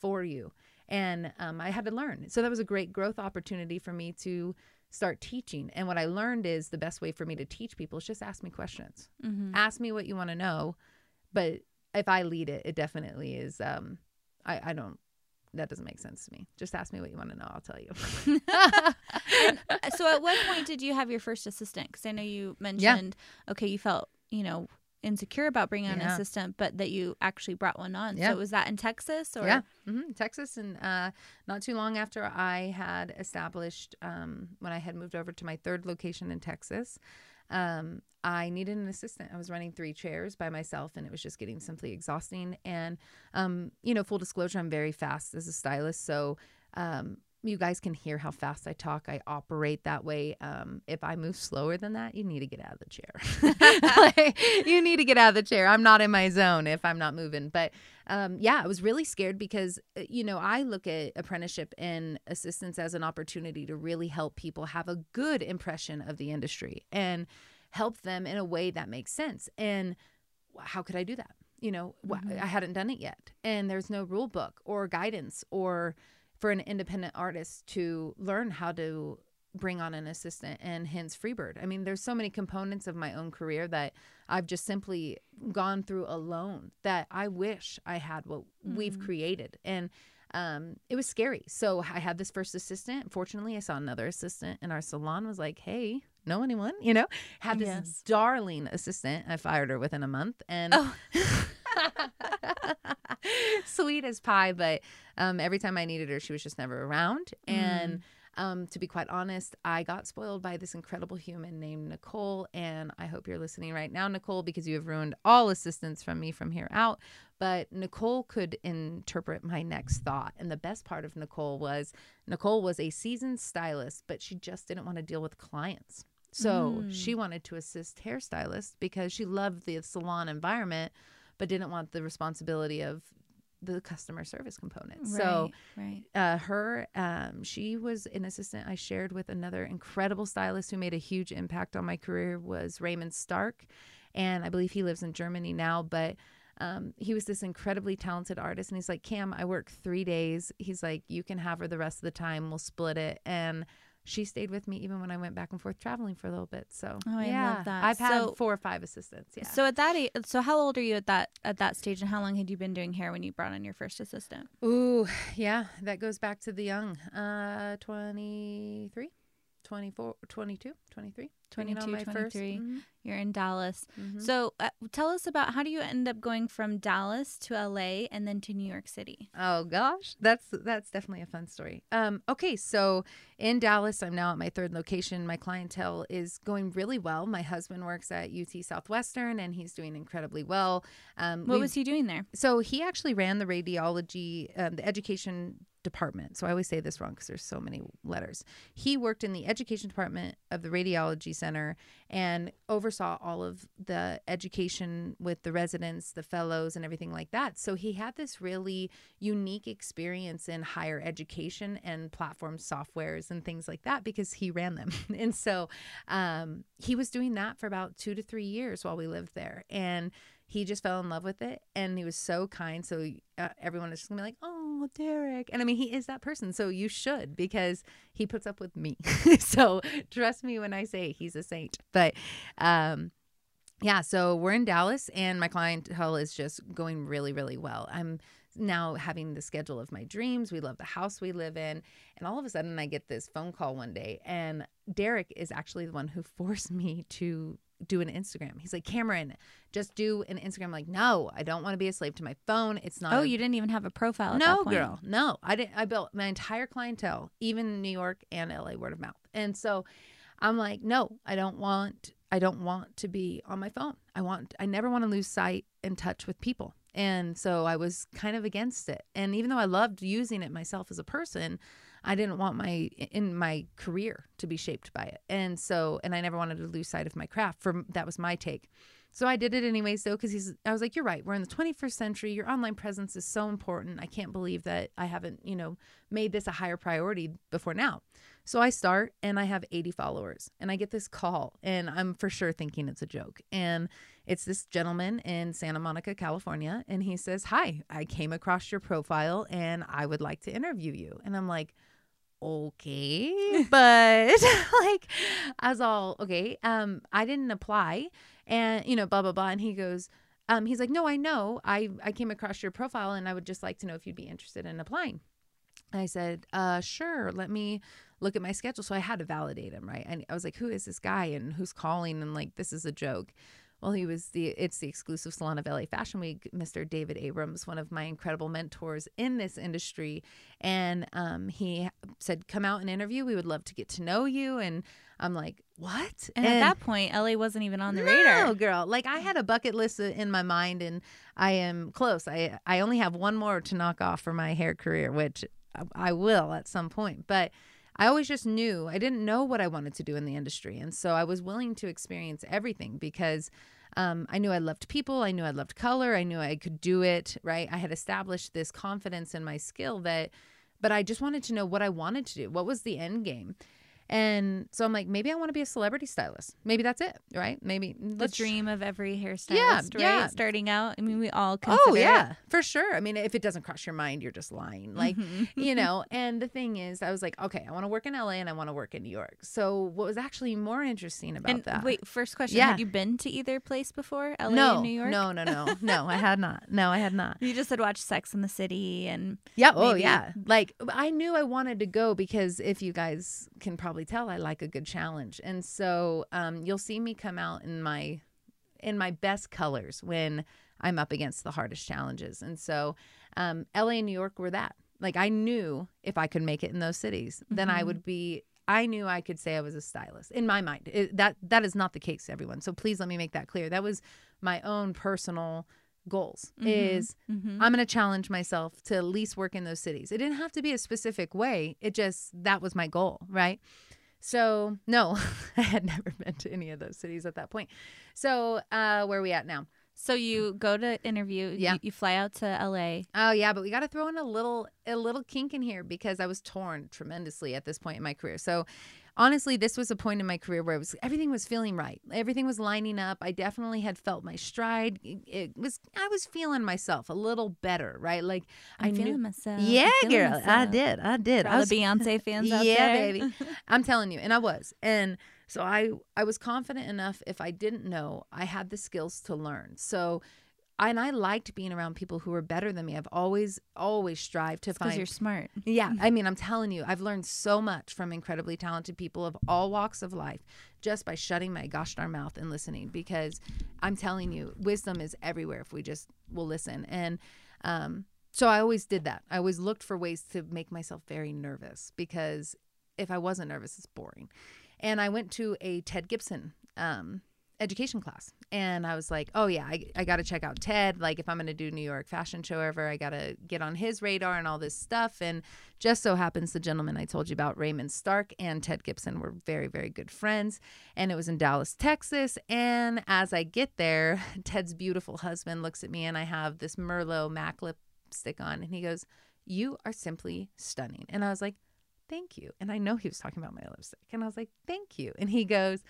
for you. And um, I had to learn. So that was a great growth opportunity for me to start teaching. And what I learned is the best way for me to teach people is just ask me questions, mm-hmm. ask me what you want to know. But if I lead it, it definitely is. Um, I, I don't, That doesn't make sense to me. Just ask me what you want to know. I'll tell you. And so at what point did you have your first assistant? Because I know you mentioned, yeah. okay, you felt, you know, insecure about bringing on yeah. an assistant, but that you actually brought one on. Yeah. So was that in Texas? Or? Yeah, mm-hmm. Texas. And uh, not too long after I had established, um, when I had moved over to my third location in Texas, um, I needed an assistant. I was running three chairs by myself and it was just getting simply exhausting. And, um, you know, full disclosure, I'm very fast as a stylist. So, um, you guys can hear how fast I talk. I operate that way. Um, if I move slower than that, you need to get out of the chair. like, you need to get out of the chair. I'm not in my zone if I'm not moving. But um, yeah, I was really scared because, you know, I look at apprenticeship and assistance as an opportunity to really help people have a good impression of the industry and help them in a way that makes sense. And how could I do that? You know, mm-hmm. I hadn't done it yet. And there's no rule book or guidance or for an independent artist to learn how to bring on an assistant, and hence Freebird. I mean, there's so many components of my own career that I've just simply gone through alone that I wish I had what mm-hmm. we've created. And um, it was scary. So I had this first assistant. Fortunately, I saw another assistant in our salon, was like, hey, know anyone? You know, had this yes. darling assistant. I fired her within a month. And oh. sweet as pie, but um, every time I needed her, she was just never around. Mm. And um, to be quite honest, I got spoiled by this incredible human named Nicole. And I hope you're listening right now, Nicole, because you have ruined all assistance from me from here out. But Nicole could interpret my next thought. And the best part of Nicole was Nicole was a seasoned stylist, but she just didn't want to deal with clients. So mm. she wanted to assist hairstylists because she loved the salon environment, but didn't want the responsibility of the customer service component. Right, so right. Uh, her, um, she was an assistant I shared with another incredible stylist who made a huge impact on my career, was Raymond Stark. And I believe he lives in Germany now, but um, he was this incredibly talented artist. And he's like, Cam, I work three days. He's like, you can have her the rest of the time. We'll split it. And she stayed with me even when I went back and forth traveling for a little bit. So oh, I yeah. love that. I've had so, four or five assistants. Yeah. So at that age, so how old are you at that at that stage, and how long had you been doing hair when you brought on your first assistant? Ooh, yeah, that goes back to the young. Uh, twenty-three, twenty-four, twenty-two, twenty-three, twenty-two, twenty-three. Mm-hmm. You're in Dallas. Mm-hmm. So uh, tell us about how do you end up going from Dallas to L A and then to New York City? Oh gosh, that's that's definitely a fun story. Um, okay, so in Dallas, I'm now at my third location. My clientele is going really well. My husband works at U T Southwestern, and he's doing incredibly well. Um, what we, was he doing there? So he actually ran the radiology, um, the education department. So I always say this wrong because there's so many letters. He worked in the education department of the radiology center and oversaw all of the education with the residents, the fellows, and everything like that. So he had this really unique experience in higher education and platform softwares and things like that because he ran them. And so um, he was doing that for about two to three years while we lived there. And he just fell in love with it, and he was so kind. So uh, everyone is just going to be like, oh, Derek. And I mean, he is that person. So you should, because he puts up with me. So trust me when I say he's a saint. But um, yeah, so we're in Dallas, and my clientele is just going really, really well. I'm now having the schedule of my dreams. We love the house we live in. And all of a sudden I get this phone call one day, and Derek is actually the one who forced me to do an Instagram. He's like, Cameron, just do an Instagram. I'm like, no, I don't want to be a slave to my phone. It's not. Oh, a- you didn't even have a profile. No, at that point. Girl. No, I didn't. I built my entire clientele, even New York and L A, word of mouth. And so I'm like, no, I don't want, I don't want to be on my phone. I want, I never want to lose sight and touch with people. And so I was kind of against it. And even though I loved using it myself as a person, I didn't want my in my career to be shaped by it. And so, and I never wanted to lose sight of my craft. For that was my take. So I did it anyways, though, because he's I was like, you're right. We're in the twenty-first century. Your online presence is so important. I can't believe that I haven't, you know, made this a higher priority before now. So I start, and I have eighty followers, and I get this call, and I'm for sure thinking it's a joke. And it's this gentleman in Santa Monica, California. And he says, hi, I came across your profile, and I would like to interview you. And I'm like, okay, but like I was all okay. Um, I didn't apply, and you know, blah blah blah. And he goes, um, he's like, no, I know. I I came across your profile, and I would just like to know if you'd be interested in applying. I said, uh, sure. Let me look at my schedule. So I had to validate him, right? And I was like, who is this guy, and who's calling, and like this is a joke. Well, he was the, it's the exclusive salon of L A Fashion Week, Mister David Abrams, one of my incredible mentors in this industry. And um, he said, come out and interview. We would love to get to know you. And I'm like, what? And, and at that point, L A wasn't even on the no, radar. No, girl. Like, I had a bucket list in my mind, and I am close. I, I only have one more to knock off for my hair career, which I will at some point. But I always just knew, I didn't know what I wanted to do in the industry. And so I was willing to experience everything because um, I knew I loved people. I knew I loved color. I knew I could do it, right? I had established this confidence in my skill that, but I just wanted to know what I wanted to do. What was the end game? And so I'm like, maybe I want to be a celebrity stylist. Maybe that's it, right? Maybe the dream of every hairstylist, yeah, right? Yeah. Starting out. I mean, we all consider Oh, yeah, it. For sure. I mean, if it doesn't cross your mind, you're just lying. Like, mm-hmm. you know, and the thing is, I was like, okay, I want to work in L A and I want to work in New York. So what was actually more interesting about and that? Wait, first question. Yeah. Had you been to either place before, L A no, and New York? No, no, no, no, I had not. No, I had not. You just had watched Sex and the City and. Yeah. Oh, yeah. Like, I knew I wanted to go because if you guys can probably tell, I like a good challenge. And so um, you'll see me come out in my in my best colors when I'm up against the hardest challenges. And so um, L A and New York were that. Like, I knew if I could make it in those cities, mm-hmm. then I would be, I knew I could say I was a stylist. In my mind, it, that that is not the case, everyone. So please let me make that clear. That was my own personal goals, mm-hmm. is mm-hmm. I'm going to challenge myself to at least work in those cities. It didn't have to be a specific way. It just, that was my goal, right? So no, I had never been to any of those cities at that point. So uh, where are we at now? So you go to interview, yeah. you, you fly out to L A. Oh yeah, but we got to throw in a little, a little kink in here because I was torn tremendously at this point in my career. So honestly, this was a point in my career where it was, everything was feeling right. Everything was lining up. I definitely had felt my stride. It, it was, I was feeling myself a little better, right? Like I'm I feeling knew, myself. Yeah, feeling girl, myself. I did, I did. For all I was, the Beyonce fans yeah, out there. Yeah, baby, I'm telling you, and I was, and so I, I was confident enough. If I didn't know, I had the skills to learn. So. And I liked being around people who were better than me. I've always, always strived to find. Because you're smart. Yeah. I mean, I'm telling you, I've learned so much from incredibly talented people of all walks of life just by shutting my gosh darn mouth and listening. Because I'm telling you, wisdom is everywhere if we just will listen. And um, so I always did that. I always looked for ways to make myself very nervous because if I wasn't nervous, it's boring. And I went to a Ted Gibson um education class. And I was like, oh yeah, I, I got to check out Ted. Like if I'm going to do New York fashion show ever, I got to get on his radar and all this stuff. And just so happens the gentleman I told you about, Raymond Stark and Ted Gibson were very, very good friends. And it was in Dallas, Texas. And as I get there, Ted's beautiful husband looks at me and I have this Merlot MAC lipstick on. And he goes, you are simply stunning. And I was like, thank you. And I know he was talking about my lipstick. And I was like, thank you. And he goes,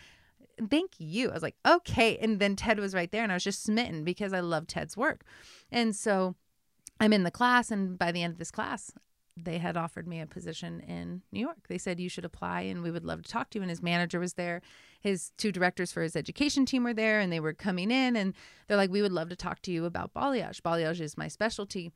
thank you. I was like, okay. And then Ted was right there and I was just smitten because I love Ted's work. And so I'm in the class and by the end of this class, they had offered me a position in New York. They said, you should apply and we would love to talk to you. And his manager was there. His two directors for his education team were there and they were coming in and they're like, we would love to talk to you about balayage. Balayage is my specialty.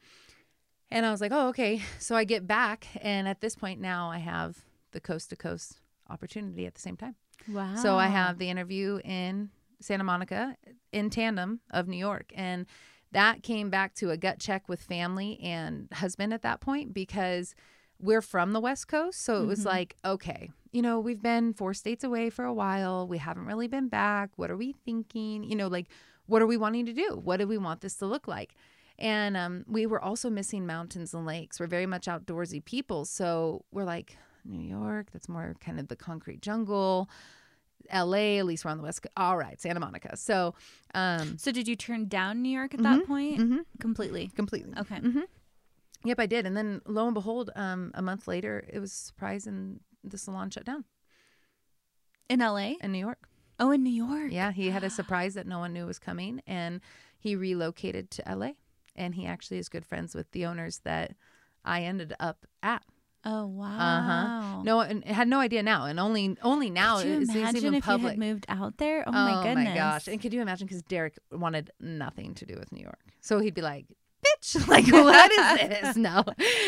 And I was like, oh, okay. So I get back. And at this point now I have the coast to coast opportunity at the same time. Wow. So I have the interview in Santa Monica in tandem of New York. And that came back to a gut check with family and husband at that point because we're from the West Coast. So it was mm-hmm. like, okay, you know, we've been four states away for a while. We haven't really been back. What are we thinking? You know, like, what are we wanting to do? What do we want this to look like? And um, we were also missing mountains and lakes. We're very much outdoorsy people. So we're like, New York, that's more kind of the concrete jungle. L A, at least we're on the West Coast. All right, Santa Monica. So, um, so did you turn down New York at mm-hmm, that point? Mm-hmm. Completely, completely. Okay. Mm-hmm. Yep, I did. And then lo and behold, um, a month later, it was a surprise, and the salon shut down. In L A? In New York. Oh, in New York. Yeah, he had a surprise that no one knew was coming, and he relocated to L A. And he actually is good friends with the owners that I ended up at. Oh wow! Uh huh. No, and had no idea now, and only only now could you is imagine even if public. You had moved out there. Oh, oh my goodness! Oh my gosh! And could you imagine? Because Derek wanted nothing to do with New York, so he'd be like, "Bitch, like what is this?" No,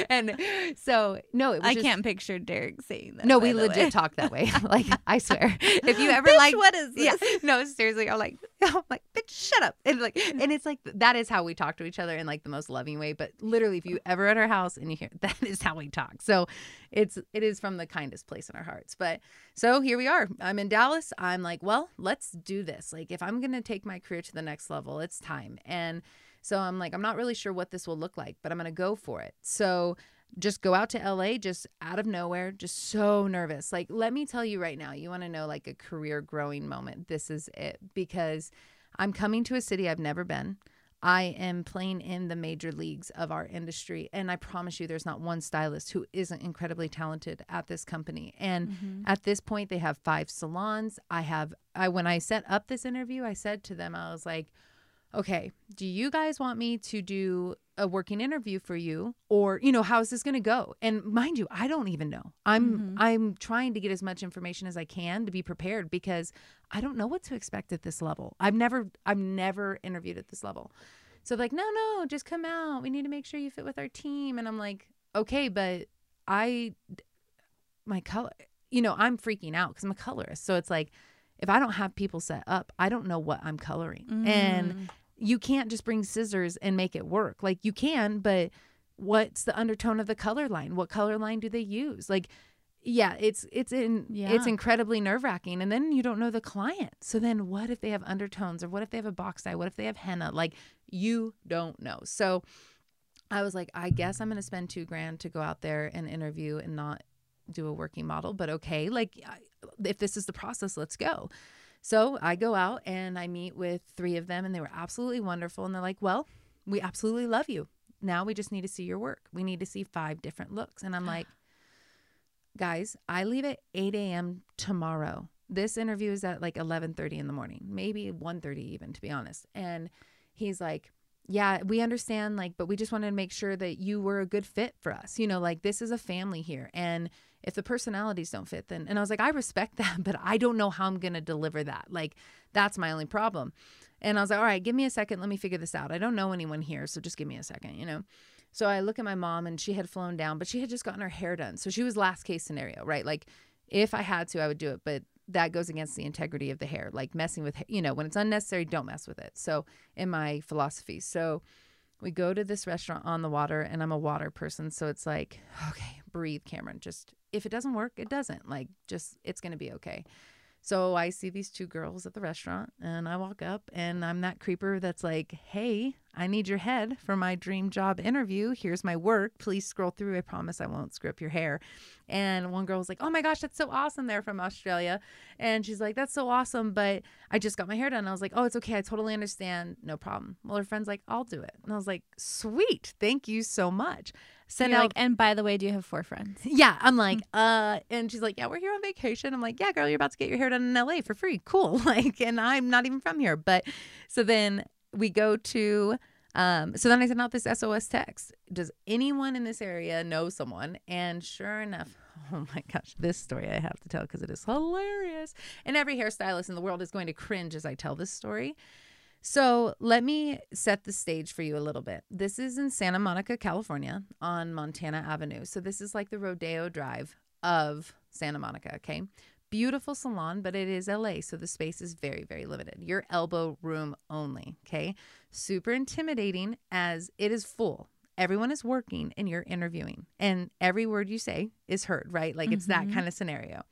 and so no, it was I just, can't picture Derek saying that. No, we legit way. Talk that way. Like I swear, if you ever bitch, like, what is this? Yeah, no, seriously, I'm like, I'm like, bitch, shut up, and like, and it's like that is how we talk to each other in like the most loving way. But literally, if you ever at our house and you hear that is how we talk. So. It's it is from the kindest place in our hearts. But so here we are. I'm in Dallas. I'm like, well, let's do this. Like if I'm going to take my career to the next level, it's time. And so I'm like, I'm not really sure what this will look like, but I'm going to go for it. So just go out to L A just out of nowhere, just so nervous. Like, let me tell you right now, you want to know like a career growing moment. This is it, because I'm coming to a city I've never been. I am playing in the major leagues of our industry. And I promise you, there's not one stylist who isn't incredibly talented at this company. And mm-hmm. at this point, they have five salons. I have, I, when I set up this interview, I said to them, I was like, okay, do you guys want me to do a working interview for you? Or, you know, how is this going to go? And mind you, I don't even know. I'm, mm-hmm. I'm trying to get as much information as I can to be prepared, because I don't know what to expect at this level. I've never, I've never interviewed at this level. So like, no, no, just come out. We need to make sure you fit with our team. And I'm like, okay, but I, my color, you know, I'm freaking out because I'm a colorist. So it's like, if I don't have people set up, I don't know what I'm coloring. Mm. And you can't just bring scissors and make it work. Like, you can, but what's the undertone of the color line? What color line do they use? Like, yeah, it's it's in yeah. it's incredibly nerve-wracking. And then you don't know the client. So then what if they have undertones, or what if they have a box eye? What if they have henna? Like, you don't know. So I was like, I guess I'm going to spend two grand to go out there and interview and not do a working model. But okay, like, if this is the process, let's go. So I go out and I meet with three of them, and they were absolutely wonderful. And they're like, well, we absolutely love you. Now we just need to see your work. We need to see five different looks. And I'm like, guys, I leave at eight a m tomorrow. This interview is at like eleven thirty in the morning, maybe one thirty even, to be honest. And he's like, yeah, we understand, like, but we just wanted to make sure that you were a good fit for us. You know, like, this is a family here. And if the personalities don't fit, then, and I was like, I respect that, but I don't know how I'm going to deliver that. Like, that's my only problem. And I was like, all right, give me a second. Let me figure this out. I don't know anyone here, so just give me a second, you know? So I look at my mom, and she had flown down, but she had just gotten her hair done. So she was last case scenario, right? Like, if I had to, I would do it, but that goes against the integrity of the hair. Like, messing with, you know, when it's unnecessary, don't mess with it. So in my philosophy, so we go to this restaurant on the water, and I'm a water person. So it's like, okay, breathe, Cameron. Just, if it doesn't work, it doesn't. Like, just, it's going to be okay. So I see these two girls at the restaurant, and I walk up, and I'm that creeper that's like, hey, I need your head for my dream job interview. Here's my work. Please scroll through. I promise I won't screw up your hair. And one girl was like, oh my gosh, that's so awesome. They're from Australia. And she's like, that's so awesome, but I just got my hair done. And I was like, oh, it's okay. I totally understand. No problem. Well, her friend's like, I'll do it. And I was like, sweet. Thank you so much. So now, like, and by the way, do you have four friends? Yeah. I'm like, uh, and she's like, yeah, we're here on vacation. I'm like, yeah, girl, you're about to get your hair done in L A for free. Cool. Like, and I'm not even from here. But so then we go to, um, so then I sent out this S O S text. Does anyone in this area know someone? And sure enough, oh my gosh, this story I have to tell because it is hilarious. And every hairstylist in the world is going to cringe as I tell this story. So let me set the stage for you a little bit. This is in Santa Monica, California, on Montana Avenue. So this is like the Rodeo Drive of Santa Monica, okay? Beautiful salon, but it is L A, so the space is very, very limited. Your elbow room only, okay? Super intimidating, as it is full. Everyone is working, and you're interviewing. And every word you say is heard, right? Like, it's mm-hmm. that kind of scenario.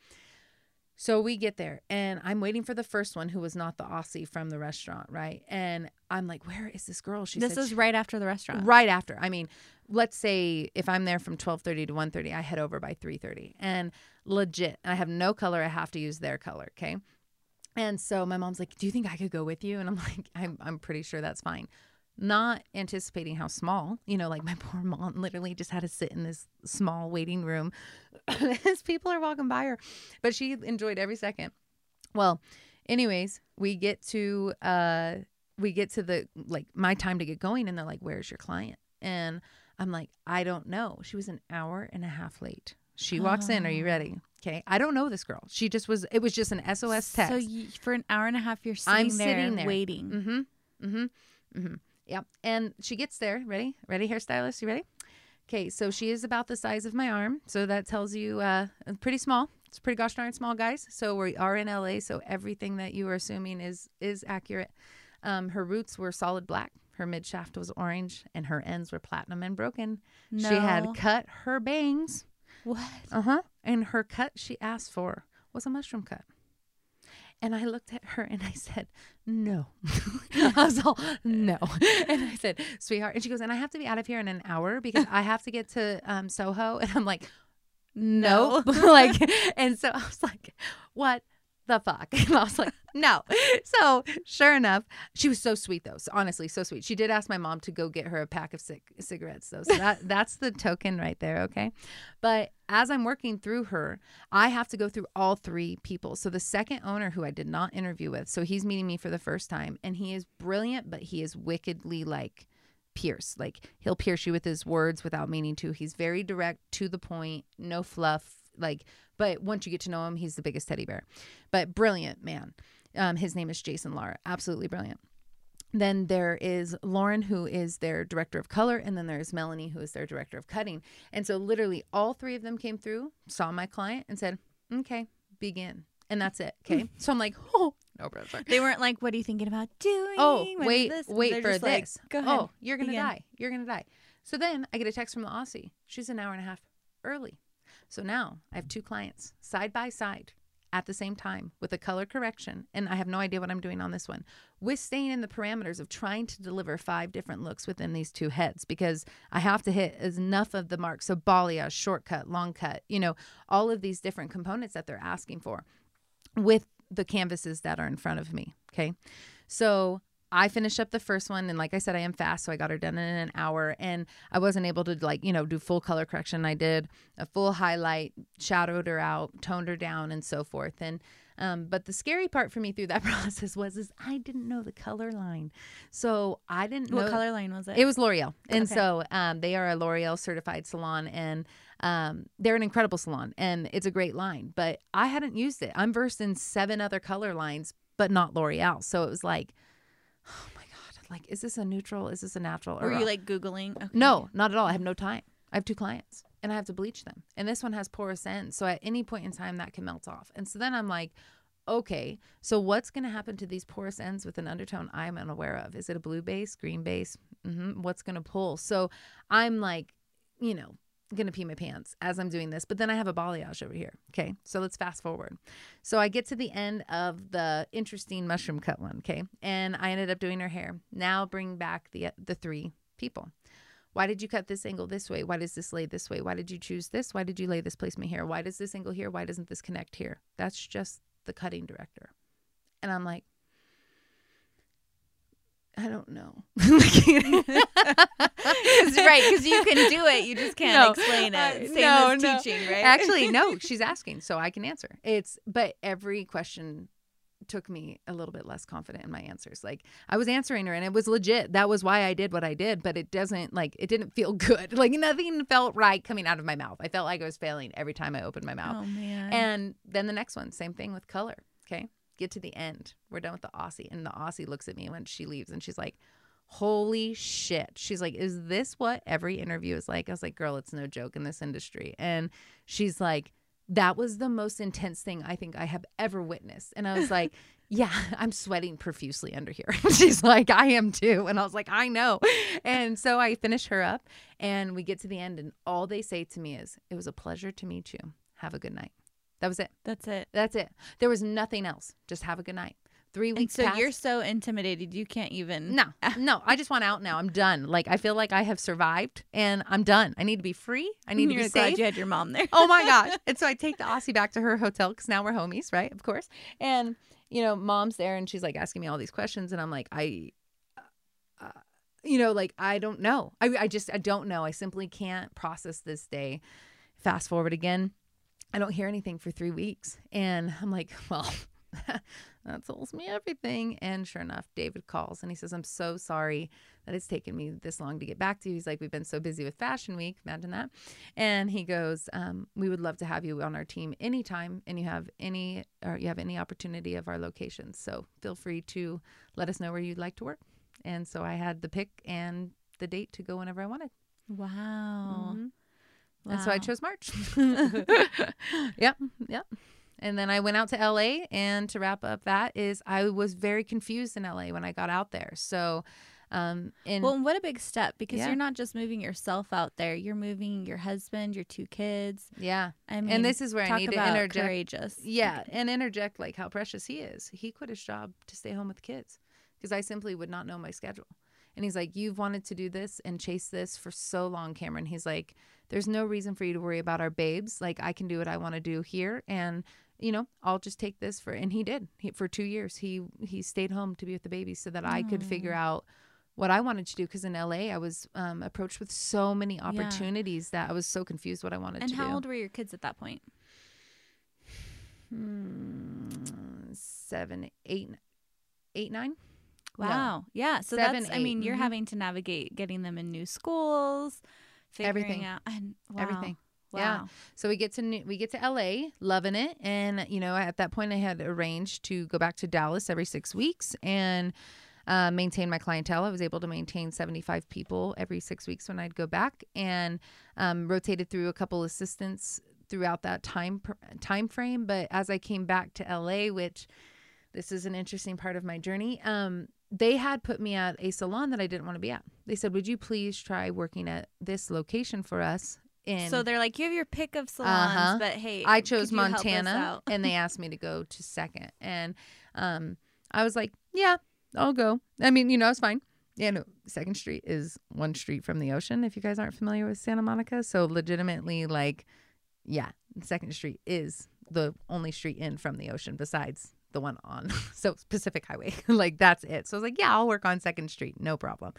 So we get there, and I'm waiting for the first one, who was not the Aussie from the restaurant, right? And I'm like, where is this girl? She This said is she, right after the restaurant. Right after. I mean, let's say if I'm there from twelve thirty to one thirty, I head over by three thirty. And legit, I have no color. I have to use their color, okay? And so my mom's like, do you think I could go with you? And I'm like, I'm, I'm pretty sure that's fine. Not anticipating how small, you know, like my poor mom literally just had to sit in this small waiting room as people are walking by her. But she enjoyed every second. Well, anyways, we get to uh, we get to the like my time to get going. And they're like, where's your client? And I'm like, I don't know. She was an hour and a half late. She walks oh. in. Are you ready? Okay. I don't know this girl. She just was. It was just an S O S text. So you, for an hour and a half, you're sitting, I'm there, sitting there waiting. Mm-hmm. Mm-hmm. Mm-hmm. Yep. And she gets there. Ready? Ready, hairstylist? You ready? Okay. So she is about the size of my arm. So that tells you uh, pretty small. It's pretty gosh darn small, guys. So we are in L A. So everything that you are assuming is is accurate. Um, her roots were solid black. Her mid shaft was orange, and her ends were platinum and broken. No. She had cut her bangs. What? Uh-huh. And her cut she asked for was a mushroom cut. And I looked at her and I said, no. I was all, no. And I said, sweetheart. And she goes, and I have to be out of here in an hour because I have to get to um, Soho. And I'm like, no. no. Like, and so I was like, what the fuck? And I was like, no. So sure enough, she was so sweet though. So, honestly, so sweet. She did ask my mom to go get her a pack of c- cigarettes though. So that that's the token right there, okay? But as I'm working through her, I have to go through all three people. So the second owner, who I did not interview with, so he's meeting me for the first time, and he is brilliant, but he is wickedly like pierce. Like he'll pierce you with his words without meaning to. He's very direct, to the point, no fluff. Like, but once you get to know him, he's the biggest teddy bear, but brilliant man. Um, his name is Jason Lara. Absolutely brilliant. Then there is Lauren, who is their director of color. And then there's Melanie, who is their director of cutting. And so literally all three of them came through, saw my client and said, okay, begin. And that's it. Okay. So I'm like, oh, no, bro. Sorry. They weren't like, what are you thinking about doing? Oh, when wait, wait for this. Like, go ahead. Oh, you're going to die. You're going to die. So then I get a text from the Aussie. She's an hour and a half early. So now I have two clients side by side at the same time with a color correction. And I have no idea what I'm doing on this one, with staying in the parameters of trying to deliver five different looks within these two heads, because I have to hit enough of the marks of balayage, shortcut, long cut, you know, all of these different components that they're asking for with the canvases that are in front of me. Okay. So I finished up the first one, and like I said, I am fast, so I got her done in an hour, and I wasn't able to, like, you know, do full color correction. I did a full highlight, shadowed her out, toned her down, and so forth. And um, but the scary part for me through that process was is I didn't know the color line, so I didn't know. What color line was it? It was L'Oreal, and okay. so um, they are a L'Oreal certified salon, and um, they're an incredible salon, and it's a great line. But I hadn't used it. I'm versed in seven other color lines, but not L'Oreal, so it was like, oh my God, like, is this a neutral? Is this a natural? Were you like Googling? Okay. No, not at all. I have no time. I have two clients and I have to bleach them. And this one has porous ends. So at any point in time that can melt off. And so then I'm like, okay, so what's going to happen to these porous ends with an undertone I'm unaware of? Is it a blue base, green base? Mm-hmm. What's going to pull? So I'm like, you know, going to pee my pants as I'm doing this. But then I have a balayage over here. Okay. So let's fast forward. So I get to the end of the interesting mushroom cut one. Okay. And I ended up doing her hair. Now bring back the, the three people. Why did you cut this angle this way? Why does this lay this way? Why did you choose this? Why did you lay this placement here? Why does this angle here? Why doesn't this connect here? That's just the cutting director. And I'm like, I don't know. Right, because you can do it. You just can't no, explain it. Same no, as no. teaching, right? Actually, no, she's asking, so I can answer. It's But every question took me a little bit less confident in my answers. Like, I was answering her, and it was legit. That was why I did what I did, but it doesn't, like, it didn't feel good. Like, nothing felt right coming out of my mouth. I felt like I was failing every time I opened my mouth. Oh, man. And then the next one, same thing with color, okay? Get to the end. We're done with the Aussie. And the Aussie looks at me when she leaves and she's like, holy shit. She's like, is this what every interview is like? I was like, girl, it's no joke in this industry. And she's like, that was the most intense thing I think I have ever witnessed. And I was like, yeah, I'm sweating profusely under here. She's like, I am too. And I was like, I know. And so I finish her up and we get to the end. And all they say to me is, it was a pleasure to meet you. Have a good night. That was it. That's it. That's it. There was nothing else. Just have a good night. Three weeks. And so passed. You're so intimidated. You can't even. No, no. I just want out now. I'm done. Like, I feel like I have survived and I'm done. I need to be free. I need you're to be glad safe. You had your mom there. Oh my gosh. And so I take the Aussie back to her hotel because now we're homies, right? Of course. And, you know, mom's there and she's like asking me all these questions. And I'm like, I, uh, you know, like, I don't know. I, I just, I don't know. I simply can't process this day. Fast forward again. I don't hear anything for three weeks. And I'm like, well, that tells me everything. And sure enough, David calls and he says, I'm so sorry that it's taken me this long to get back to you. He's like, we've been so busy with Fashion Week. Imagine that. And he goes, um, we would love to have you on our team anytime. And you have any, or you have any opportunity of our locations. So feel free to let us know where you'd like to work. And so I had the pick and the date to go whenever I wanted. Wow. Mm-hmm. Wow. And so I chose March. Yep. Yep. And then I went out to L A. And to wrap up that is I was very confused in L A when I got out there. So Um, and well, and what a big step, because yeah. you're not just moving yourself out there. You're moving your husband, your two kids. Yeah. I mean, and this is where I need to interject. Courageous. Yeah. And interject like how precious he is. He quit his job to stay home with the kids because I simply would not know my schedule. And he's like, you've wanted to do this and chase this for so long, Cameron. He's like, there's no reason for you to worry about our babes. Like, I can do what I want to do here. And, you know, I'll just take this for, and he did he, for two years. He, he stayed home to be with the baby so that mm. I could figure out what I wanted to do. Cause in L A I was um, approached with so many opportunities yeah. that I was so confused what I wanted and to do. And how old were your kids at that point? Hmm, seven, eight, eight, nine. Wow. No. Yeah. So Seven, that's, eight. I mean, you're mm-hmm. having to navigate getting them in new schools, figuring everything out. And, wow. Everything. Wow. Yeah. So we get to, new, we get to L A, loving it. And, you know, at that point I had arranged to go back to Dallas every six weeks and uh, maintain my clientele. I was able to maintain seventy-five people every six weeks when I'd go back, and um, rotated through a couple assistants throughout that time, time frame. But as I came back to L A, which this is an interesting part of my journey, um, they had put me at a salon that I didn't want to be at. They said, would you please try working at this location for us? In so they're like, you have your pick of salons, uh-huh. but hey, I chose Montana, and they asked me to go to second. And um, I was like, yeah, I'll go. I mean, you know, it's fine. And Second Street is one street from the ocean, if you guys aren't familiar with Santa Monica. So legitimately, like, yeah, Second Street is the only street in from the ocean besides the one on so Pacific Highway. Like, that's it. So I was like, yeah, I'll work on Second Street, no problem.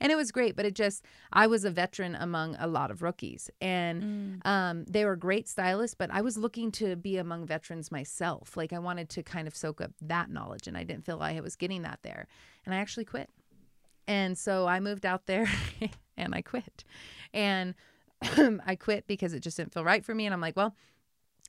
And it was great, but it just, I was a veteran among a lot of rookies, and mm. um, they were great stylists, but I was looking to be among veterans myself. Like, I wanted to kind of soak up that knowledge, and I didn't feel like I was getting that there. And I actually quit. And so I moved out there and I quit. And I quit because it just didn't feel right for me. And I'm like, well,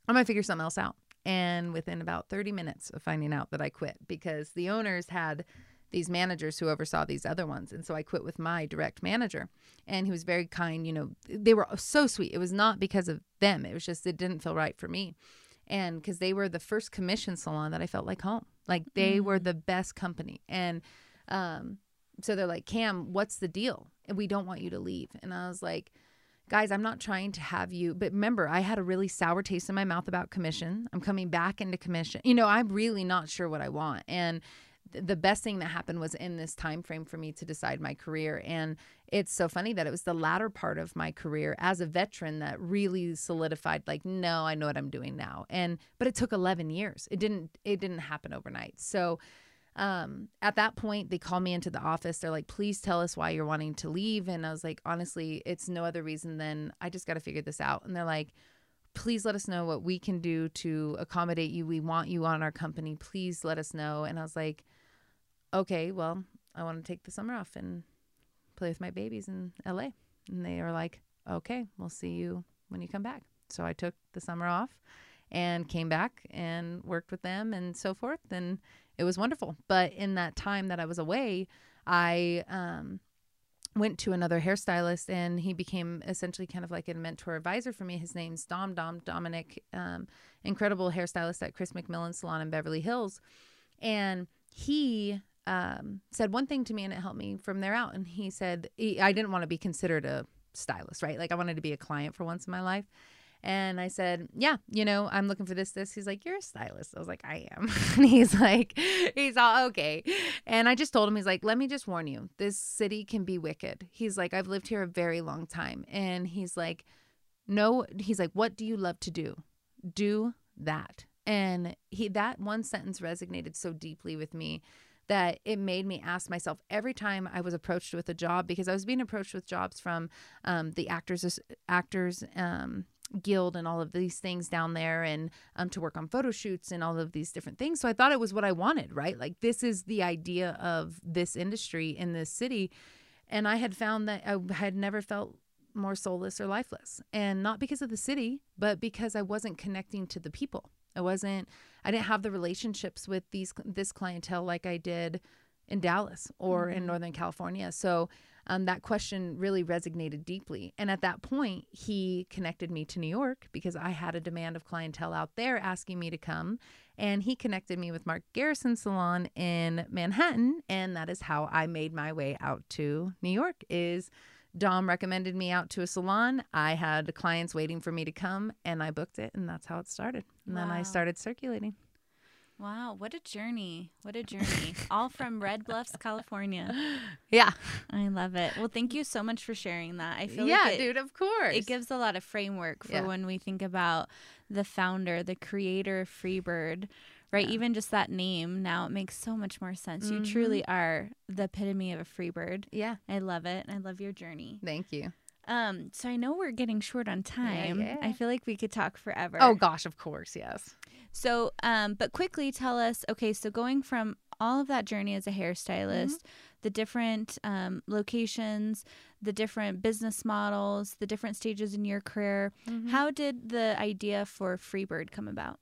I'm gonna figure something else out. And within about thirty minutes of finding out that I quit, because the owners had these managers who oversaw these other ones. And so I quit with my direct manager, and he was very kind. You know, they were so sweet. It was not because of them. It was just, it didn't feel right for me. And because they were the first commission salon that I felt like home, like they mm-hmm. were the best company. And um, so they're like, Cam, what's the deal? We don't want you to leave. And I was like, guys, I'm not trying to have you, but remember, I had a really sour taste in my mouth about commission. I'm coming back into commission. You know, I'm really not sure what I want. And th the best thing that happened was in this time frame for me to decide my career. And it's so funny that it was the latter part of my career as a veteran that really solidified, like, no, I know what I'm doing now. And but it took eleven years. It didn't it didn't happen overnight. So Um, at that point, they called me into the office. They're like, please tell us why you're wanting to leave. And I was like, honestly, it's no other reason than I just got to figure this out. And they're like, please let us know what we can do to accommodate you. We want you on our company. Please let us know. And I was like, okay, well, I want to take the summer off and play with my babies in L A. And they were like, okay, we'll see you when you come back. So I took the summer off and came back and worked with them and so forth. And it was wonderful. But in that time that I was away, I um, went to another hairstylist, and he became essentially kind of like a mentor advisor for me. His name's Dom Dom Dominic, um, incredible hairstylist at Chris McMillan Salon in Beverly Hills. And he um, said one thing to me, and it helped me from there out. And he said, he, I didn't want to be considered a stylist, right? Like, I wanted to be a client for once in my life. And I said, yeah, you know, I'm looking for this, this. He's like, you're a stylist. I was like, I am. And he's like, he's all okay. And I just told him, he's like, let me just warn you, this city can be wicked. He's like, I've lived here a very long time. And he's like, no, he's like, what do you love to do? Do that. And he, that one sentence resonated so deeply with me that it made me ask myself every time I was approached with a job, because I was being approached with jobs from um, the actors, actors, um, guild and all of these things down there, and um, to work on photo shoots and all of these different things. So I thought it was what I wanted, right? Like, this is the idea of this industry in this city. And I had found that I had never felt more soulless or lifeless, and not because of the city, but because I wasn't connecting to the people. I wasn't, I didn't have the relationships with these, this clientele like I did in Dallas or mm-hmm. in Northern California. So um, that question really resonated deeply. And at that point, he connected me to New York because I had a demand of clientele out there asking me to come. And he connected me with Mark Garrison Salon in Manhattan. And that is how I made my way out to New York. Is Dom recommended me out to a salon. I had clients waiting for me to come, and I booked it. And that's how it started. And wow. Then I started circulating. Wow, what a journey. What a journey. All from Red Bluffs, California. Yeah. I love it. Well, thank you so much for sharing that. I feel yeah, like it, dude, of course. It gives a lot of framework for yeah. when we think about the founder, the creator of Freebird, right? Yeah. Even just that name now, it makes so much more sense. Mm-hmm. You truly are the epitome of a Freebird. Yeah. I love it. And I love your journey. Thank you. Um, so I know we're getting short on time. Yeah, yeah. I feel like we could talk forever. Oh, gosh, of course, yes. So, um, but quickly tell us, okay, so going from all of that journey as a hairstylist, mm-hmm. the different um, locations, the different business models, the different stages in your career, mm-hmm. how did the idea for Freebird come about?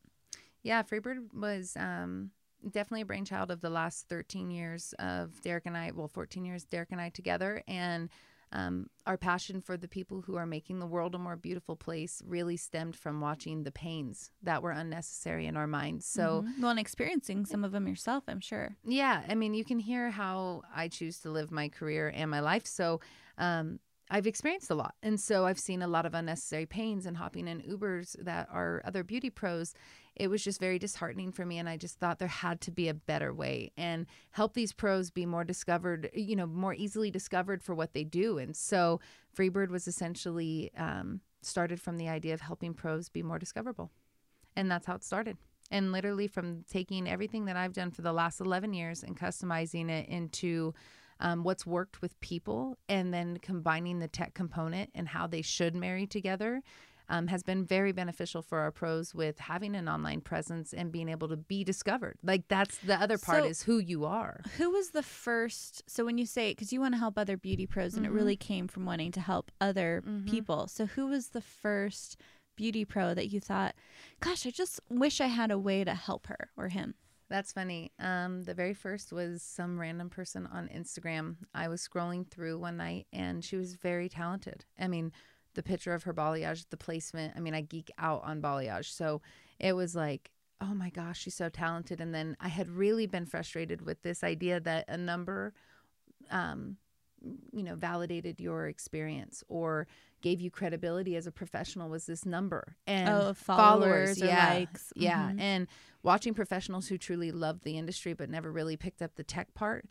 Yeah, Freebird was um, definitely a brainchild of the last thirteen years of Derek and I, well, fourteen years Derek and I together, and Um, our passion for the people who are making the world a more beautiful place really stemmed from watching the pains that were unnecessary in our minds. So, mm-hmm. well, and experiencing some of them yourself, I'm sure. Yeah. I mean, you can hear how I choose to live my career and my life. So um, I've experienced a lot. And so I've seen a lot of unnecessary pains, and hopping in Ubers that are other beauty pros, it was just very disheartening for me. And I just thought there had to be a better way and help these pros be more discovered, you know, more easily discovered for what they do. And so Freebird was essentially um, started from the idea of helping pros be more discoverable. And that's how it started. And literally from taking everything that I've done for the last eleven years and customizing it into Um, what's worked with people, and then combining the tech component and how they should marry together um, has been very beneficial for our pros with having an online presence and being able to be discovered. Like, that's the other part, so, is who you are. Who was the first? So when you say, because you want to help other beauty pros, and mm-hmm. it really came from wanting to help other mm-hmm. people. So who was the first beauty pro that you thought, gosh, I just wish I had a way to help her or him? That's funny. Um, the very first was some random person on Instagram. I was scrolling through one night, and she was very talented. I mean, the picture of her balayage, the placement. I mean, I geek out on balayage. So it was like, oh my gosh, she's so talented. And then I had really been frustrated with this idea that a number, um, you know, validated your experience or gave you credibility as a professional was this number and oh, followers, followers or yeah, likes. Yeah. Mm-hmm. And watching professionals who truly loved the industry but never really picked up the tech part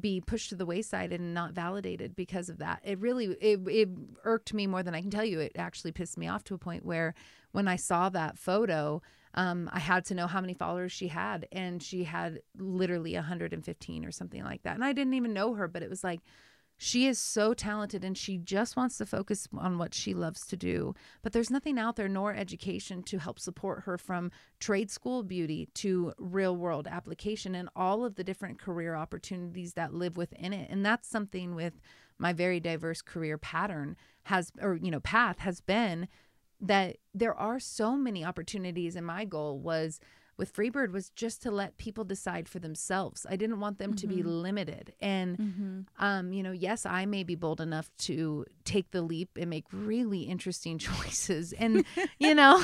be pushed to the wayside and not validated because of that. It really, it, it irked me more than I can tell you. It actually pissed me off to a point where when I saw that photo, um, I had to know how many followers she had. And she had literally one hundred fifteen or something like that. And I didn't even know her, but it was like, she is so talented, and she just wants to focus on what she loves to do. But there's nothing out there, nor education, to help support her from trade school beauty to real world application and all of the different career opportunities that live within it. And that's something with my very diverse career pattern has, or, you know, path has been that there are so many opportunities. And my goal was with Freebird was just to let people decide for themselves. I didn't want them mm-hmm. to be limited. And, mm-hmm. um, you know, yes, I may be bold enough to take the leap and make really interesting choices. And, you know,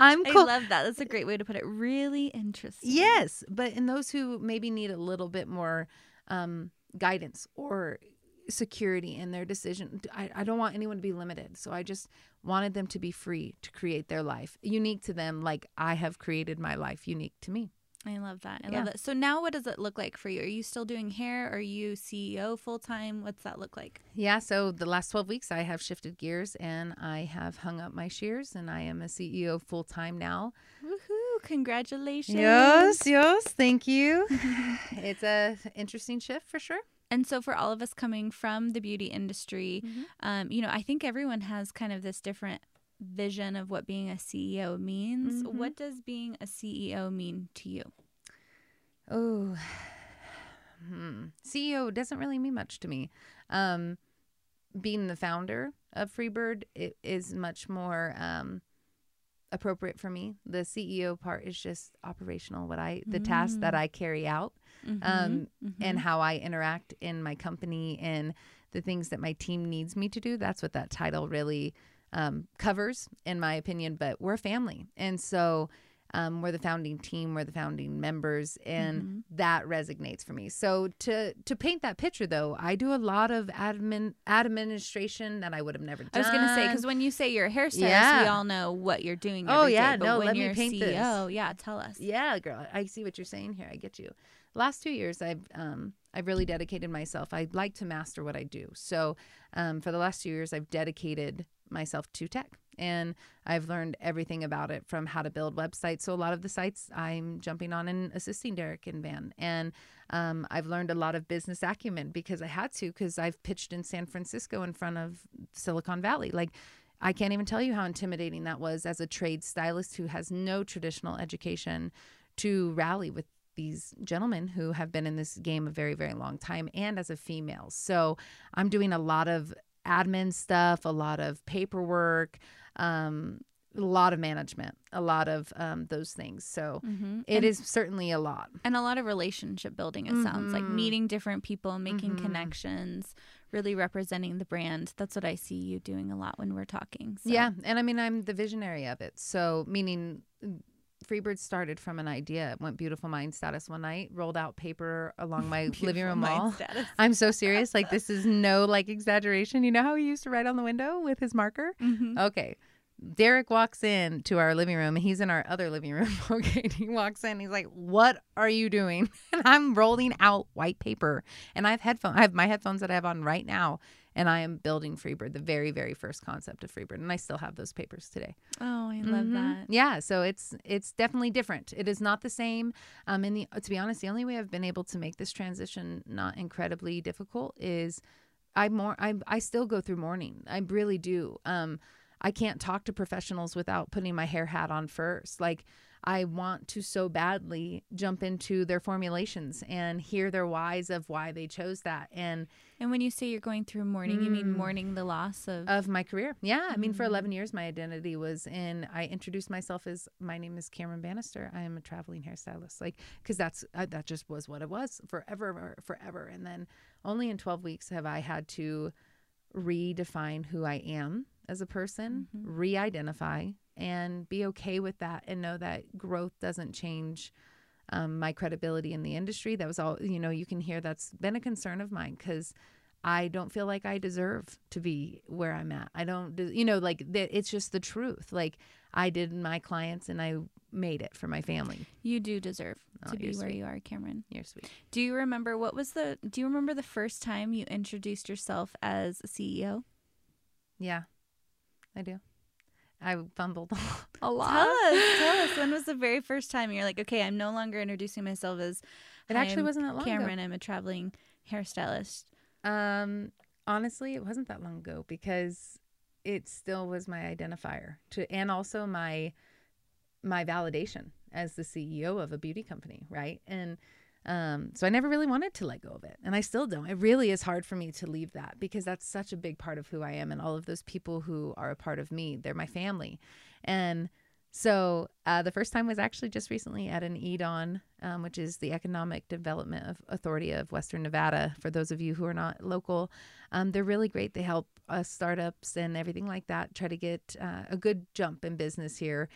I'm cool. I love that. That's a great way to put it. Really interesting. Yes. But in those who maybe need a little bit more um, guidance or security in their decision, I, I don't want anyone to be limited. So I just wanted them to be free to create their life unique to them, like I have created my life unique to me. I love that. I yeah. love that. So now what does it look like for you? Are you still doing hair? Are you C E O full-time? What's that look like? Yeah, so the last twelve weeks I have shifted gears, and I have hung up my shears, and I am a C E O full-time now. Woohoo! Congratulations. Yes, yes. Thank you. It's a interesting shift for sure. And so for all of us coming from the beauty industry, mm-hmm. um, you know, I think everyone has kind of this different vision of what being a C E O means. Mm-hmm. What does being a C E O mean to you? Oh, hmm. C E O doesn't really mean much to me. Um, being the founder of Freebird, it is much more um, appropriate for me. The C E O part is just operational, what I the mm-hmm. tasks that I carry out. Mm-hmm, um, mm-hmm. and how I interact in my company and the things that my team needs me to do. That's what that title really um, covers, in my opinion. But we're a family. And so um, we're the founding team. We're the founding members. And mm-hmm. that resonates for me. So to to paint that picture, though, I do a lot of admin administration that I would have never done. I was going to say, because when you say you're a hairstylist, yeah. we all know what you're doing every oh, yeah. day. But no, when let you're me paint C E O, this. Yeah, tell us. Yeah, girl. I see what you're saying here. I get you. Last two years, I've um, I've really dedicated myself. I like to master what I do. So um, for the last two years, I've dedicated myself to tech. And I've learned everything about it, from how to build websites. So a lot of the sites I'm jumping on and assisting Derek and Van. And um, I've learned a lot of business acumen because I had to, because I've pitched in San Francisco in front of Silicon Valley. Like, I can't even tell you how intimidating that was as a trade stylist who has no traditional education to rally with these gentlemen who have been in this game a very, very long time, and as a female. So I'm doing a lot of admin stuff, a lot of paperwork, um, a lot of management, a lot of um, those things. So mm-hmm. it and, is certainly a lot. And a lot of relationship building, it mm-hmm. sounds like, meeting different people, making mm-hmm. connections, really representing the brand. That's what I see you doing a lot when we're talking. So. Yeah. And I mean, I'm the visionary of it. So meaning... Freebird started from an idea. It went beautiful mind status one night, rolled out paper along my living room wall. Status. I'm so serious. Like, this is no like exaggeration. You know how he used to write on the window with his marker? Mm-hmm. Okay. Derek walks in to our living room, and he's in our other living room. Okay. And he walks in. He's like, "What are you doing?" And I'm rolling out white paper, and I have headphones. I have my headphones that I have on right now. And I am building Freebird, the very, very first concept of Freebird. And I still have those papers today. Oh, I love mm-hmm. that. Yeah. So it's it's definitely different. It is not the same. Um, and the, to be honest, the only way I've been able to make this transition not incredibly difficult is I more I I still go through mourning. I really do. Um, I can't talk to professionals without putting my hair hat on first. Like, I want to so badly jump into their formulations and hear their whys of why they chose that. And and when you say you're going through mourning, mm, you mean mourning the loss of... Of my career. Yeah. I mean, mm. for eleven years, my identity was in... I introduced myself as, my name is Cameron Bannister. I am a traveling hairstylist. Like, because that's uh, that just was what it was forever, forever. And then only in twelve weeks have I had to redefine who I am as a person, mm-hmm. re-identify, and be okay with that, and know that growth doesn't change um, my credibility in the industry. That was all, you know, you can hear that's been a concern of mine, because I don't feel like I deserve to be where I'm at. I don't, you know, like, it's just the truth. Like, I did my clients and I made it for my family. You do deserve oh, to be sweet. Where you are, Cameron. You're sweet. Do you remember what was the, do you remember the first time you introduced yourself as a C E O? Yeah, I do. I fumbled a lot. Tell us, tell us. When was the very first time you're like, okay, I'm no longer introducing myself as it actually wasn't that long ago. Cameron, I'm a traveling hairstylist. Um, honestly, it wasn't that long ago, because it still was my identifier to, and also my my validation as the C E O of a beauty company, right? And um, so I never really wanted to let go of it, and I still don't. It really is hard for me to leave that, because that's such a big part of who I am, and all of those people who are a part of me, they're my family. And so uh, the first time was actually just recently at an E D O N, um, which is the Economic Development of Authority of Western Nevada. For those of you who are not local, um, they're really great. They help uh, startups and everything like that try to get uh, a good jump in business here.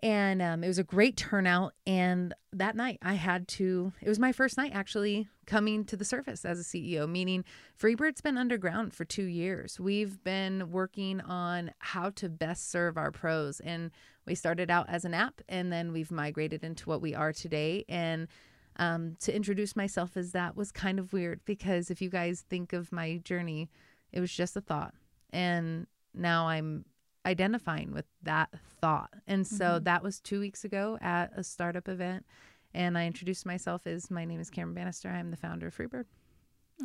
And um, it was a great turnout. And that night I had to, it was my first night actually coming to the surface as a C E O, meaning Freebird's been underground for two years. We've been working on how to best serve our pros. And we started out as an app, and then we've migrated into what we are today. And um, to introduce myself as that was kind of weird, because if you guys think of my journey, it was just a thought. And now I'm identifying with that thought. And so mm-hmm. that was two weeks ago at a startup event. And I introduced myself as, my name is Cameron Bannister. I'm the founder of Freebird.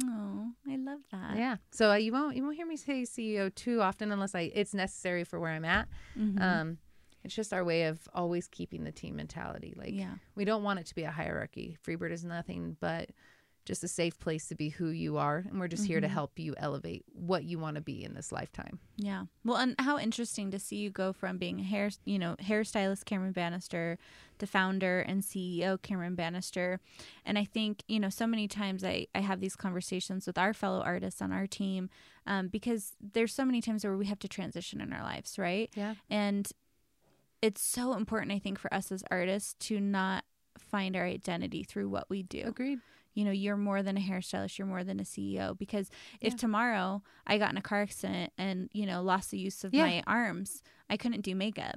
Oh, I love that. Yeah. So uh, you won't, you won't hear me say C E O too often, unless I, it's necessary for where I'm at. Mm-hmm. Um, it's just our way of always keeping the team mentality. Like, yeah. we don't want it to be a hierarchy. Freebird is nothing but just a safe place to be who you are. And we're just mm-hmm. here to help you elevate what you want to be in this lifetime. Yeah. Well, and how interesting to see you go from being hair, you know, hairstylist Cameron Bannister to founder and C E O Cameron Bannister. And I think, you know, so many times I, I have these conversations with our fellow artists on our team um, because there's so many times where we have to transition in our lives, right? Yeah. And it's so important, I think, for us as artists to not find our identity through what we do. Agreed. You know, you're more than a hairstylist, you're more than a C E O, because if yeah. tomorrow I got in a car accident and, you know, lost the use of yeah. my arms, I couldn't do makeup,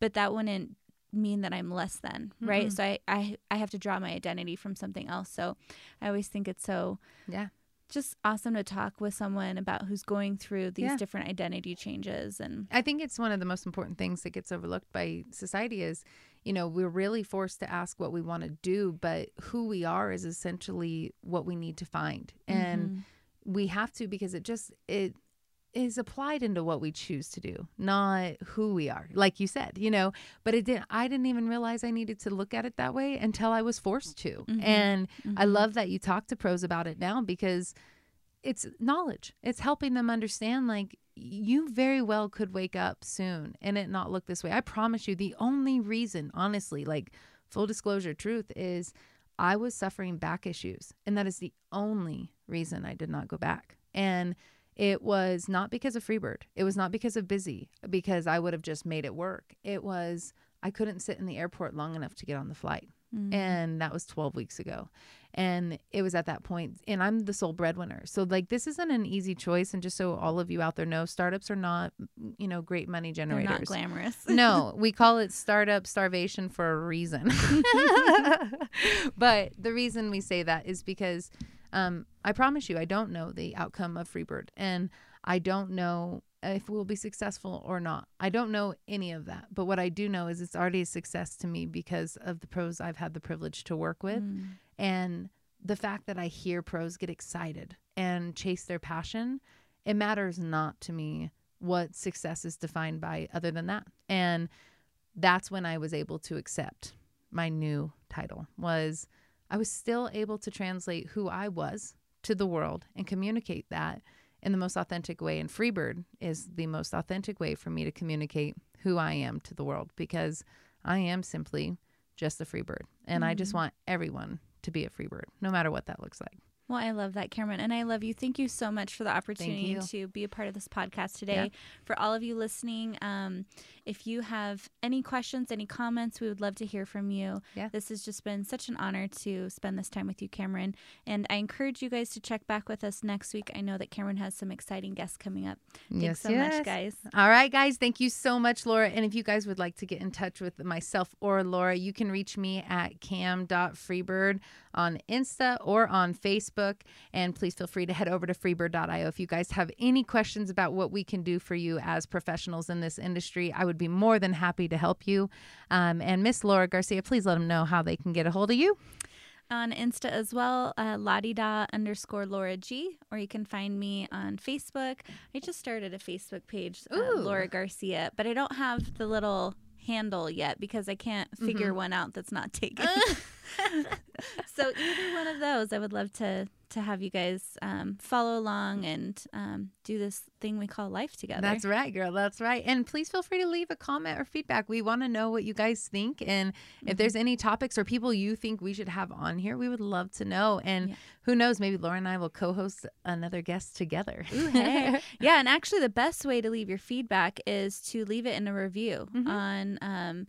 but that wouldn't mean that I'm less than, mm-hmm. right? So I, I, I have to draw my identity from something else. So I always think it's so yeah, just awesome to talk with someone about who's going through these yeah. different identity changes. And I think it's one of the most important things that gets overlooked by society is, you know, we're really forced to ask what we want to do, but who we are is essentially what we need to find. And mm-hmm. we have to, because it just, it is applied into what we choose to do, not who we are, like you said, you know, but it didn't, I didn't even realize I needed to look at it that way until I was forced to. Mm-hmm. And mm-hmm. I love that you talk to pros about it now, because it's knowledge. It's helping them understand, like, you very well could wake up soon and it not look this way. I promise you, the only reason, honestly, like, full disclosure truth is I was suffering back issues, and that is the only reason I did not go back. And it was not because of Freebird. It was not because of Busy, because I would have just made it work. It was, I couldn't sit in the airport long enough to get on the flight. Mm-hmm. And that was twelve weeks ago. And it was at that point, and I'm the sole breadwinner. So, like, this isn't an easy choice. And just so all of you out there know, startups are not, you know, great money generators. They're not glamorous. No, we call it startup starvation for a reason. But the reason we say that is because um, I promise you, I don't know the outcome of Freebird, and I don't know if we'll be successful or not. I don't know any of that. But what I do know is it's already a success to me because of the pros I've had the privilege to work with. Mm. And the fact that I hear pros get excited and chase their passion, it matters not to me what success is defined by other than that. And that's when I was able to accept my new title. Was I was still able to translate who I was to the world and communicate that in the most authentic way. And Freebird is the most authentic way for me to communicate who I am to the world, because I am simply just a Freebird. And mm-hmm. I just want everyone to be a Freebird, no matter what that looks like. Well, I love that, Cameron. And I love you. Thank you so much for the opportunity to be a part of this podcast today. Yeah. For all of you listening, um, if you have any questions, any comments, we would love to hear from you. Yeah. This has just been such an honor to spend this time with you, Cameron. And I encourage you guys to check back with us next week. I know that Cameron has some exciting guests coming up. Thanks yes, so yes. much, guys. All right, guys. Thank you so much, Laura. And if you guys would like to get in touch with myself or Laura, you can reach me at cam dot freebird on Insta or on Facebook. And please feel free to head over to freebird dot io if you guys have any questions about what we can do for you as professionals in this industry. I would be more than happy to help you. Um, and Miss Laura Garcia, please let them know how they can get a hold of you. On Insta as well, uh, La Di Da underscore Laura G, or you can find me on Facebook. I just started a Facebook page, uh, Laura Garcia, but I don't have the little handle yet because I can't figure mm-hmm. one out that's not taken. So either one of those, I would love to to have you guys um, follow along and um, do this thing we call life together. That's right, girl. That's right. And please feel free to leave a comment or feedback. We want to know what you guys think. And mm-hmm. if there's any topics or people you think we should have on here, we would love to know. And yeah. who knows, maybe Laura and I will co-host another guest together. Ooh, hey. Yeah. And actually the best way to leave your feedback is to leave it in a review mm-hmm. on um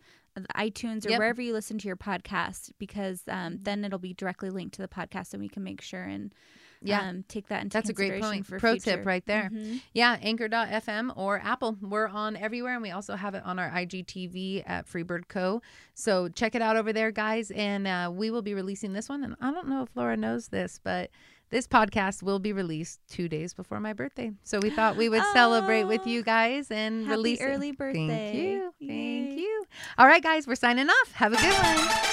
iTunes or yep. wherever you listen to your podcast, because um, then it'll be directly linked to the podcast and we can make sure and yeah. um, take that into That's consideration. That's a great point. For Pro future. Tip right there. Mm-hmm. Yeah, anchor dot f m or Apple. We're on everywhere, and we also have it on our I G T V at Freebird Co. So check it out over there, guys, and uh, we will be releasing this one. And I don't know if Laura knows this, but this podcast will be released two days before my birthday. So we thought we would oh, celebrate with you guys and happy release early it. Birthday. Thank you. Yay. Thank you. All right, guys, we're signing off. Have a good one.